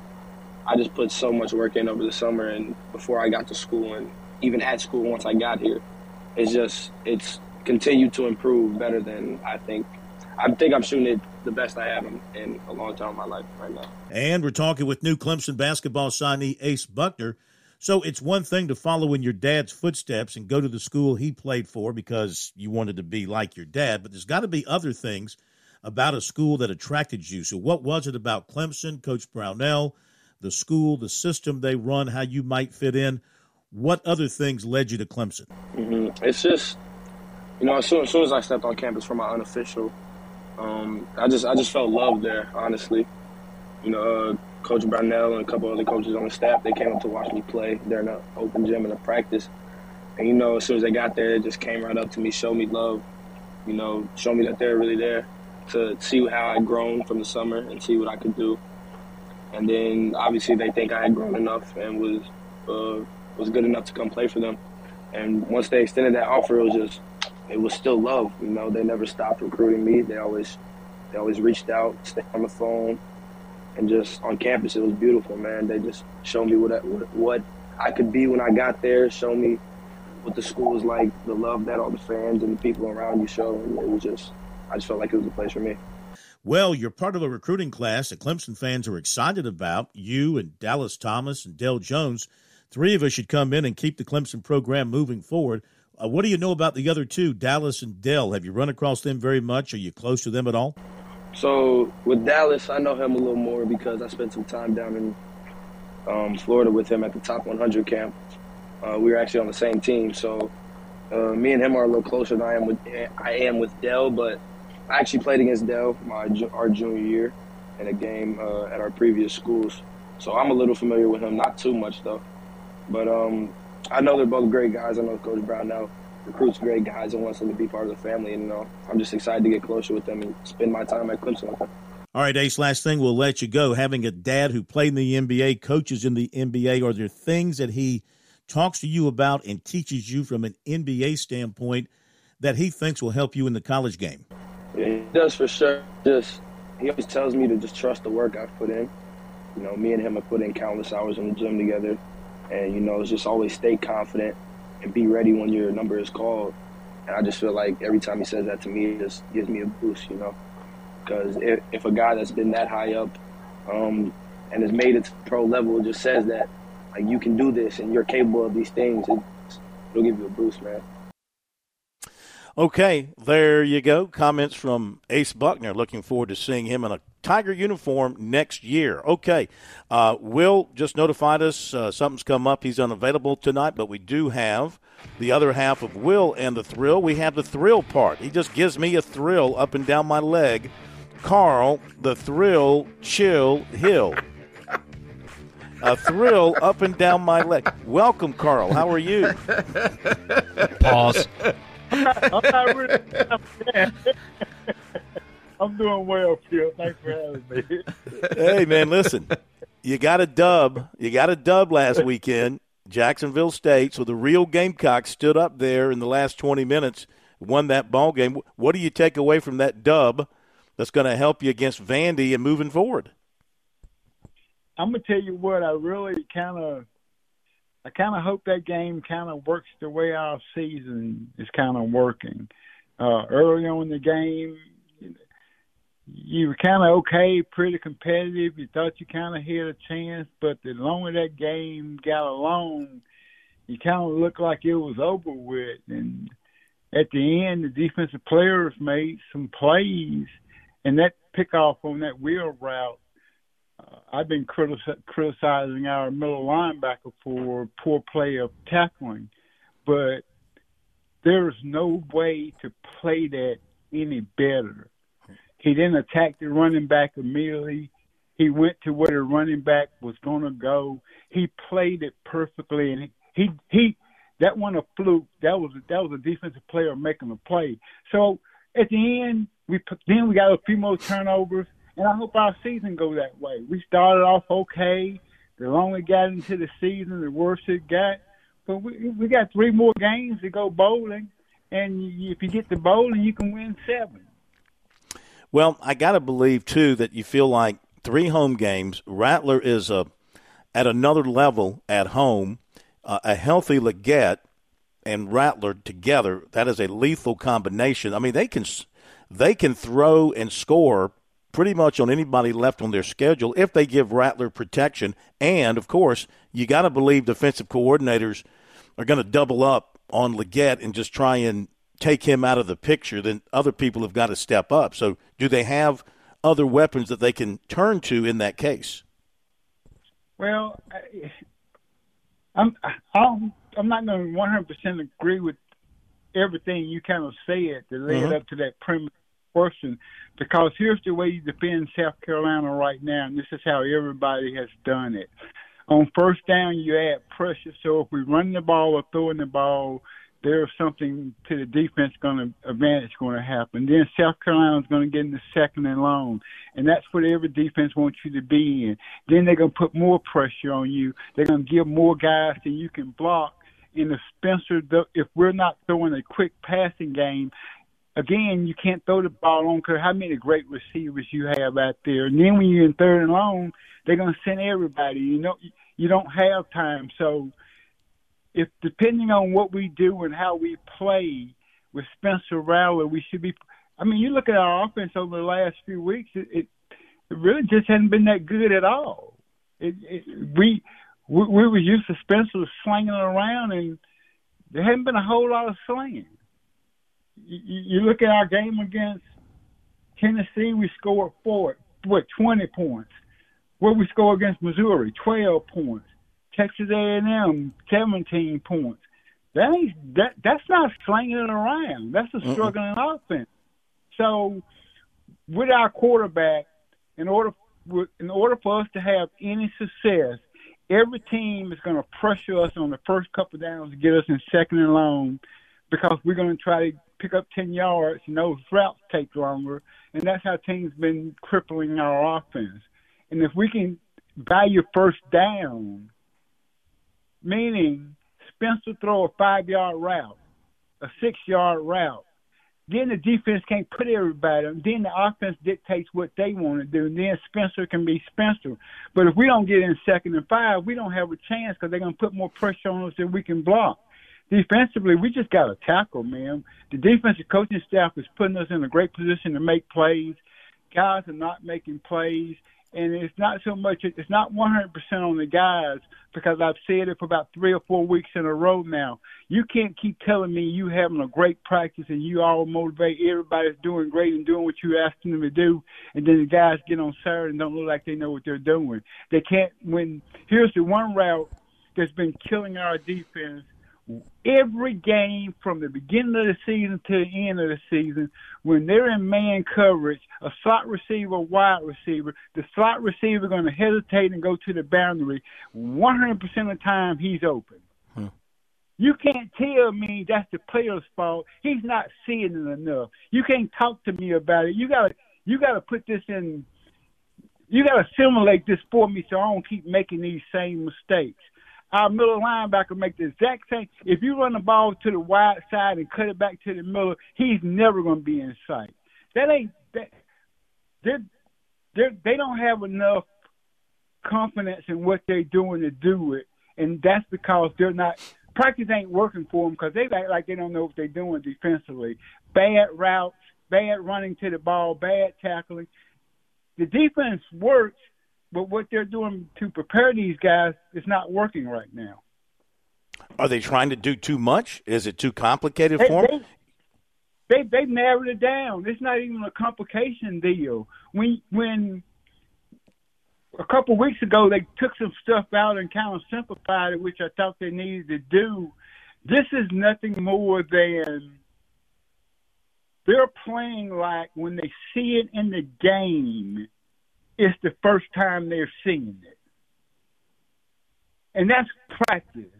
I just put so much work in over the summer and before I got to school, and even at school once I got here. It's just, it's continued to improve better than I think. I think I'm shooting it the best I have in a long time of my life right now. And we're talking with new Clemson basketball signee Ace Buckner. So it's one thing to follow in your dad's footsteps and go to the school he played for because you wanted to be like your dad, but there's got to be other things about a school that attracted you. So what was it about Clemson, Coach Brownell, the school, the system they run, how you might fit in? What other things led you to Clemson? Mm-hmm. It's just, you know, as soon as I stepped on campus for my unofficial, I just felt love there, honestly. You know, Coach Brownell and a couple other coaches on the staff, they came up to watch me play during an open gym and a practice. And, you know, as soon as they got there, they just came right up to me, showed me love, you know, showed me that they're really there to see how I'd grown from the summer and see what I could do. And then, obviously, they think I had grown enough and was good enough to come play for them. And once they extended that offer, it was still love. You know, they never stopped recruiting me. They always reached out, stayed on the phone, and just on campus, it was beautiful, man. They just showed me what I could be when I got there, showed me what the school was like, the love that all the fans and the people around you show. And it was just, I just felt like it was the place for me. Well, you're part of a recruiting class that Clemson fans are excited about. You and Dallas Thomas and Dell Jones, three of us should come in and keep the Clemson program moving forward. What do you know about the other two, Dallas and Dell? Have you run across them very much? Are you close to them at all? So with Dallas, I know him a little more because I spent some time down in Florida with him at the Top 100 camp. We were actually on the same team, so me and him are a little closer than I am with Dell. But I actually played against Dell our junior year in a game at our previous schools, so I'm a little familiar with him. Not too much though, but I know they're both great guys. I know Coach Brownell recruits great guys and wants them to be part of the family. And, you know, I'm just excited to get closer with them and spend my time at Clemson with them. All right, Ace, last thing, we'll let you go. Having a dad who played in the NBA, coaches in the NBA, are there things that he talks to you about and teaches you from an NBA standpoint that he thinks will help you in the college game? Yeah, he does for sure. He always tells me to just trust the work I've put in. You know, me and him have put in countless hours in the gym together. And, you know, it's just always stay confident and be ready when your number is called. And I just feel like every time he says that to me, it just gives me a boost, you know. Because if a guy that's been that high up and has made it to pro level just says that, like, you can do this and you're capable of these things, it'll give you a boost, man. Okay, there you go. Comments from Ace Buckner. Looking forward to seeing him in a Tiger uniform next year. Okay, Will just notified us something's come up. He's unavailable tonight, but we do have the other half of Will and the thrill. We have the thrill part. He just gives me a thrill up and down my leg. Carl, the thrill, chill, hill. A thrill up and down my leg. Welcome, Carl. How are you? Pause. I'm not really there. I'm doing well, Phil. Thanks for having me. Hey, man, listen. You got a dub last weekend. Jacksonville State. So the real Gamecocks stood up there in the last 20 minutes, won that ball game. What do you take away from that dub that's going to help you against Vandy and moving forward? I'm going to tell you what, I kind of hope that game kind of works the way our season is kind of working. Early on in the game, you were kind of okay, pretty competitive. You thought you kind of had a chance, but the longer that game got along, you kind of looked like it was over with. And at the end, the defensive players made some plays, and that pickoff on that wheel route, I've been criticizing our middle linebacker for poor play of tackling, but there's no way to play that any better. He didn't attack the running back immediately. He went to where the running back was going to go. He played it perfectly, and he that wasn't a fluke. That was a defensive player making a play. So at the end, we got a few more turnovers. And I hope our season go that way. We started off okay. The longer we got into the season, the worse it got. But we got three more games to go bowling, and if you get to bowling, you can win 7. Well, I got to believe, too, that you feel like 3 home games. Rattler is at another level at home. A healthy Leggett and Rattler together, that is a lethal combination. I mean, they can throw and score pretty much on anybody left on their schedule if they give Rattler protection. And, of course, you got to believe defensive coordinators are going to double up on Leggett and just try and take him out of the picture. Then other people have got to step up. So do they have other weapons that they can turn to in that case? Well, I'm not going to 100% agree with everything you kind of said that led up to that premise question, because here's the way you defend South Carolina right now, and this is how everybody has done it. On first down, you add pressure, so if we run the ball or throwing the ball, there's something to the defense going to happen. Then South Carolina's going to get in the second and long, and that's what every defense wants you to be in. Then they're going to put more pressure on you. They're going to give more guys than you can block. And if Spencer, if we're not throwing a quick passing game, again, you can't throw the ball on because how many great receivers you have out there. And then when you're in third and long, they're going to send everybody. You don't have time, so – if depending on what we do and how we play with Spencer Rattler, we should be – I mean, you look at our offense over the last few weeks, it really just hasn't been that good at all. We were used to Spencer slinging around, and there hadn't been a whole lot of slinging. You look at our game against Tennessee, we scored 20 points. What we scored against Missouri, 12 points. Texas A&M, 17 points. That's not slinging it around. That's a struggling offense. So, with our quarterback, in order for us to have any success, every team is going to pressure us on the first couple downs to get us in second and long, because we're going to try to pick up 10 yards, and those routes take longer. And that's how teams been crippling our offense. And if we can buy your first down, meaning Spencer throw a 5-yard route, a 6-yard route. Then the defense can't put everybody on. Then the offense dictates what they want to do. And then Spencer can be Spencer. But if we don't get in second and 5, we don't have a chance because they're going to put more pressure on us than we can block. Defensively, we just got to tackle, man. The defensive coaching staff is putting us in a great position to make plays. Guys are not making plays. And it's not so much – it's not 100% on the guys, because I've said it for about 3 or 4 weeks in a row now. You can't keep telling me you having a great practice and you all motivate everybody's doing great and doing what you're asking them to do, and then the guys get on Saturday and don't look like they know what they're doing. They can't – when – here's the one route that's been killing our defense. Every game from the beginning of the season to the end of the season, when they're in man coverage, a slot receiver, wide receiver, the slot receiver going to hesitate and go to the boundary. 100% of the time, he's open. You can't tell me that's the player's fault. He's not seeing it enough. You can't talk to me about it. You got to put this in. You got to assimilate this for me so I don't keep making these same mistakes. Our middle linebacker make the exact same. If you run the ball to the wide side and cut it back to the middle, he's never going to be in sight. That ain't that. They don't have enough confidence in what they're doing to do it, and that's because they're not. Practice ain't working for them because they act like they don't know what they're doing defensively. Bad routes, bad running to the ball, bad tackling. The defense works. But what they're doing to prepare these guys is not working right now. Are they trying to do too much? Is it too complicated for them? They narrowed it down. It's not even a complication deal. When a couple of weeks ago they took some stuff out and kind of simplified it, which I thought they needed to do, this is nothing more than they're playing like when they see it in the game, it's the first time they're seeing it. And that's practice.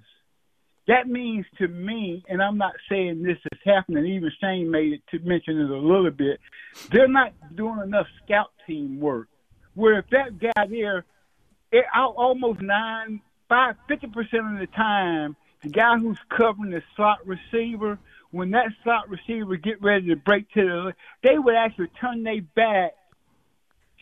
That means to me, and I'm not saying this is happening, even Shane made it to mention it a little bit, they're not doing enough scout team work. Where if that guy there almost 50% of the time, the guy who's covering the slot receiver, when that slot receiver get ready to break to the, they would actually turn their back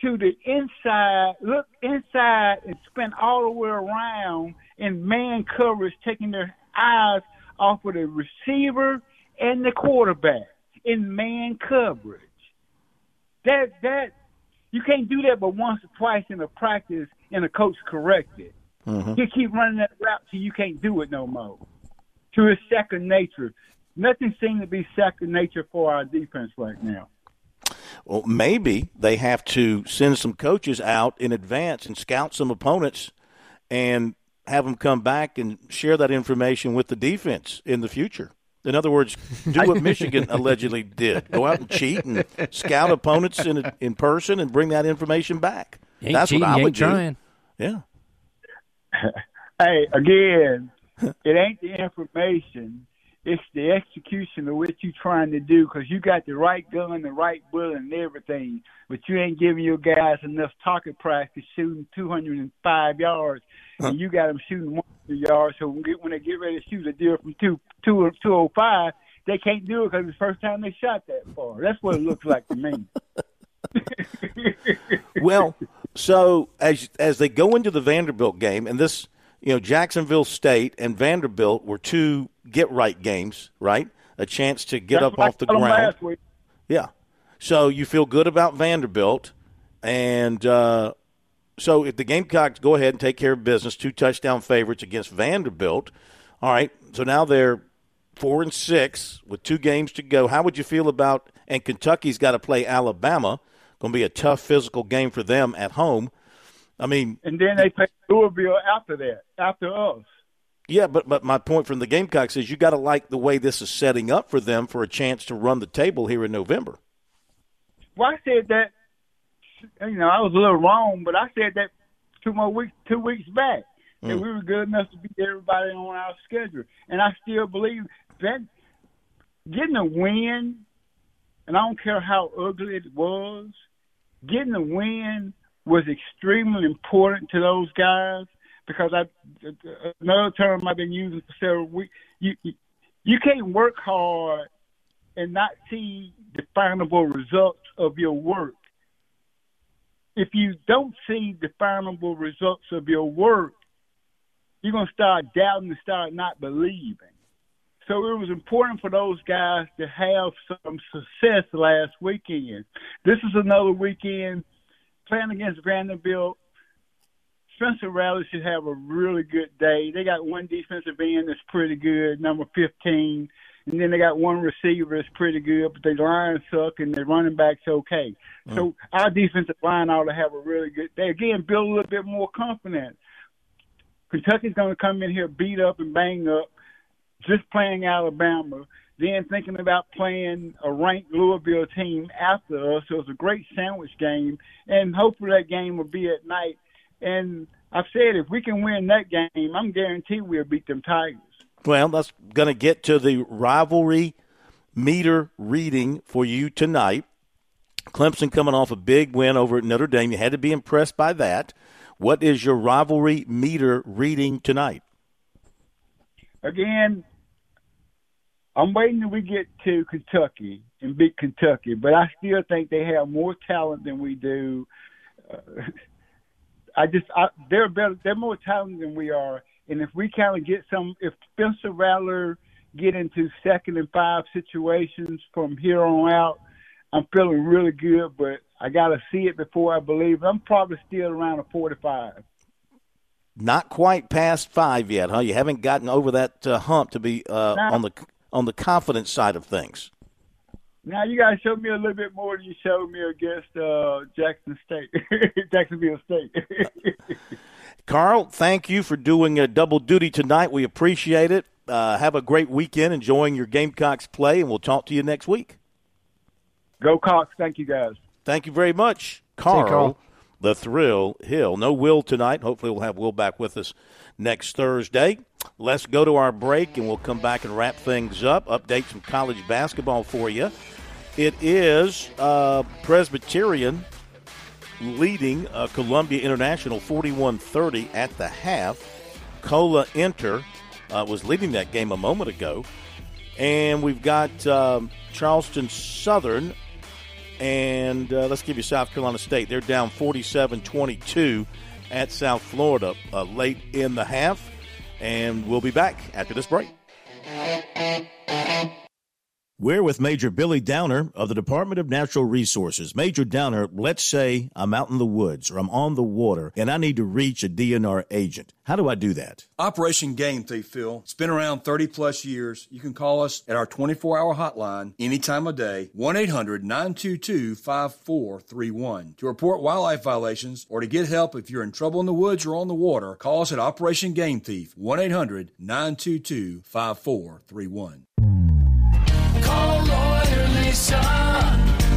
to the inside, look inside, and spin all the way around in man coverage, taking their eyes off of the receiver and the quarterback in man coverage. That you can't do that but once or twice in a practice, and a coach corrects it. Mm-hmm. You keep running that route till you can't do it no more. To his second nature. Nothing seems to be second nature for our defense right now. Well, maybe they have to send some coaches out in advance and scout some opponents and have them come back and share that information with the defense in the future. In other words, do what Michigan allegedly did. Go out and cheat and scout opponents in person and bring that information back. That's cheating, what I would do. Trying. Yeah. Hey, again, it ain't the information. It's the execution of what you're trying to do, because you got the right gun, the right bullet, and everything, but you ain't giving your guys enough target practice shooting 205 yards, and you got them shooting 100 yards. So when they get ready to shoot a deer from 205, they can't do it because it's the first time they shot that far. That's what it looks like to me. Well, so as they go into the Vanderbilt game, and this – you know, Jacksonville State and Vanderbilt were two get-right games, right? A chance to get up off the ground. Yeah. So you feel good about Vanderbilt. And so if the Gamecocks go ahead and take care of business, two touchdown favorites against Vanderbilt, all right, so now they're 4-6 with two games to go. How would you feel about – and Kentucky's got to play Alabama. Going to be a tough physical game for them at home. I mean, and then they play Louisville after that, after us. Yeah, but my point from the Gamecocks is you got to like the way this is setting up for them for a chance to run the table here in November. Well, I said that, you know, I was a little wrong, but I said that two weeks back that we were good enough to beat everybody on our schedule, and I still believe that getting a win, and I don't care how ugly it was, getting a win was extremely important to those guys, because another term I've been using for several weeks, you can't work hard and not see definable results of your work. If you don't see definable results of your work, you're going to start doubting and start not believing. So it was important for those guys to have some success last weekend. This is another weekend playing against Vanderbilt. Spencer Rattler should have a really good day. They got one defensive end that's pretty good, number 15, and then they got one receiver that's pretty good, but their line suck and their running back's okay. Mm-hmm. So our defensive line ought to have a really good day. Again, build a little bit more confidence. Kentucky's going to come in here beat up and bang up, just playing Alabama, then thinking about playing a ranked Louisville team after us. So it's a great sandwich game, and hopefully that game will be at night. And I've said if we can win that game, I'm guaranteed we'll beat them Tigers. Well, that's going to get to the rivalry meter reading for you tonight. Clemson coming off a big win over at Notre Dame. You had to be impressed by that. What is your rivalry meter reading tonight? Again, I'm waiting till we get to Kentucky and beat Kentucky, but I still think they have more talent than we do. They're better. They're more talented than we are, and if we kind of get some, if Spencer Rattler get into 2nd and 5 situations from here on out, I'm feeling really good. But I got to see it before I believe. I'm probably still around a 4 to 5. Not quite past 5 yet, huh? You haven't gotten over that hump to be on the confidence side of things. Now you guys showed me a little bit more than you showed me against Jacksonville State. Carl, thank you for doing a double duty tonight. We appreciate it. Have a great weekend, enjoying your Gamecocks play, and we'll talk to you next week. Go Cox. Thank you, guys. Thank you very much, Carl. The Thrill Hill. No Will tonight. Hopefully we'll have Will back with us next Thursday. Let's go to our break, and we'll come back and wrap things up, update some college basketball for you. It is Presbyterian leading Columbia International 41-30 at the half. Cola Inter was leading that game a moment ago. And we've got Charleston Southern, and let's give you South Carolina State. They're down 47-22 at South Florida late in the half. And we'll be back after this break. We're with Major Billy Downer of the Department of Natural Resources. Major Downer, let's say I'm out in the woods or I'm on the water and I need to reach a DNR agent. How do I do that? Operation Game Thief, Phil. It's been around 30-plus years. You can call us at our 24-hour hotline any time of day, 1-800-922-5431. To report wildlife violations or to get help if you're in trouble in the woods or on the water, call us at Operation Game Thief, 1-800-922-5431. Call Lawyer Lisa.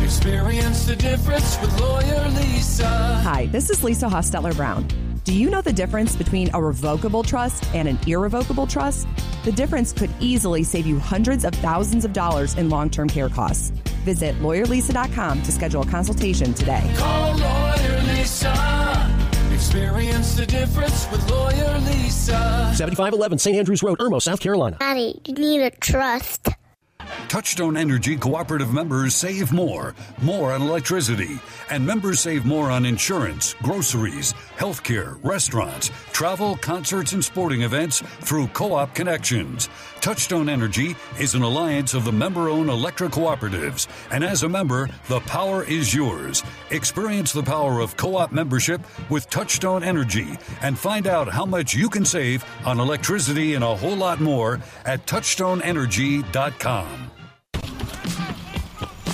Experience the difference with Lawyer Lisa. Hi, this is Lisa Hostetler-Brown. Do you know the difference between a revocable trust and an irrevocable trust? The difference could easily save you hundreds of thousands of dollars in long-term care costs. Visit LawyerLisa.com to schedule a consultation today. Call Lawyer Lisa. Experience the difference with Lawyer Lisa. 7511 St. Andrews Road, Irmo, South Carolina. Daddy, you need a trust. Touchstone Energy Cooperative members save more on electricity, and members save more on insurance, groceries, healthcare, restaurants, travel, concerts, and sporting events through co-op connections. Touchstone Energy is an alliance of the member-owned electric cooperatives, and as a member, the power is yours. Experience the power of co-op membership with Touchstone Energy and find out how much you can save on electricity and a whole lot more at touchstoneenergy.com.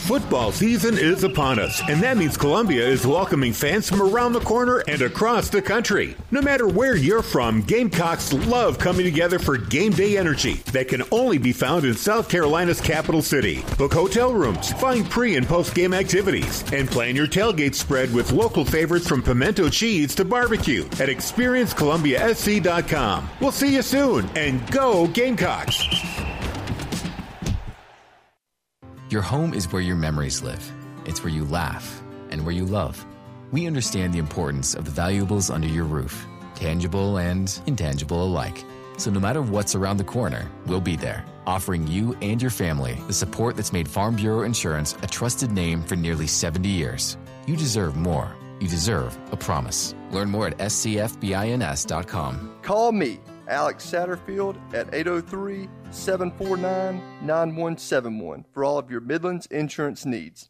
Football season is upon us, and that means Columbia is welcoming fans from around the corner and across the country. No matter where you're from, Gamecocks love coming together for game day energy that can only be found in South Carolina's capital city. Book hotel rooms, find pre- and post-game activities, and plan your tailgate spread with local favorites from pimento cheese to barbecue at ExperienceColumbiaSC.com. We'll see you soon, and go Gamecocks! Your home is where your memories live. It's where you laugh and where you love. We understand the importance of the valuables under your roof, tangible and intangible alike. So no matter what's around the corner, we'll be there, offering you and your family the support that's made Farm Bureau Insurance a trusted name for nearly 70 years. You deserve more. You deserve a promise. Learn more at scfbins.com. Call me, Alex Satterfield, at 803-749-9171 for all of your Midlands insurance needs.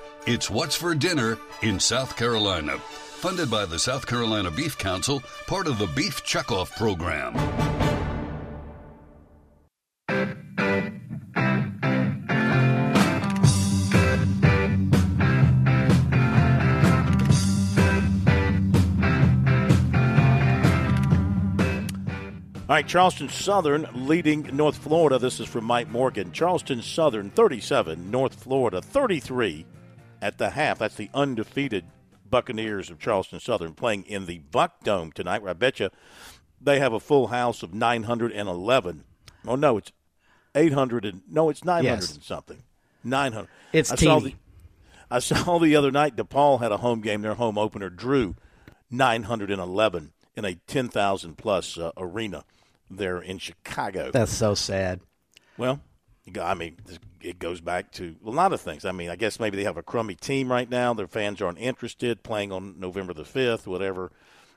It's what's for dinner in South Carolina. Funded by the South Carolina Beef Council, part of the Beef Checkoff Program. All right, Charleston Southern leading North Florida. This is from Mike Morgan. Charleston Southern 37, North Florida 33. At the half, that's the undefeated Buccaneers of Charleston Southern playing in the Buck Dome tonight, where I bet you they have a full house of 911. Oh, no, it's 800 and – no, it's 900 yes. and something. 900. It's teeny. I saw the other night DePaul had a home game. Their home opener drew 911 in a 10,000-plus arena there in Chicago. That's so sad. Well – I mean, it goes back to a lot of things. I mean, I guess maybe they have a crummy team right now. Their fans aren't interested, playing on November the 5th, whatever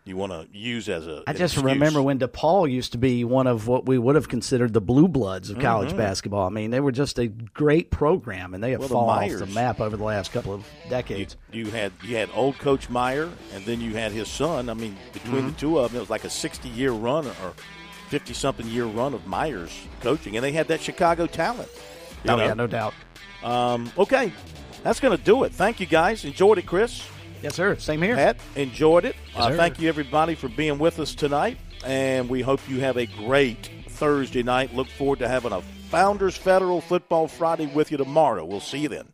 you want to use as an excuse. Remember when DePaul used to be one of what we would have considered the blue bloods of college basketball. I mean, they were just a great program, and they have fallen off the map over the last couple of decades. You had old Coach Meyer, and then you had his son. I mean, between the two of them, it was like a 60-year run or 50-something year run of Myers coaching, and they had that Chicago talent. Oh, yeah, no doubt. Okay, that's going to do it. Thank you, guys. Enjoyed it, Chris. Yes, sir. Same here. Pat, enjoyed it. Yes, thank you, everybody, for being with us tonight, and we hope you have a great Thursday night. Look forward to having a Founders Federal Football Friday with you tomorrow. We'll see you then.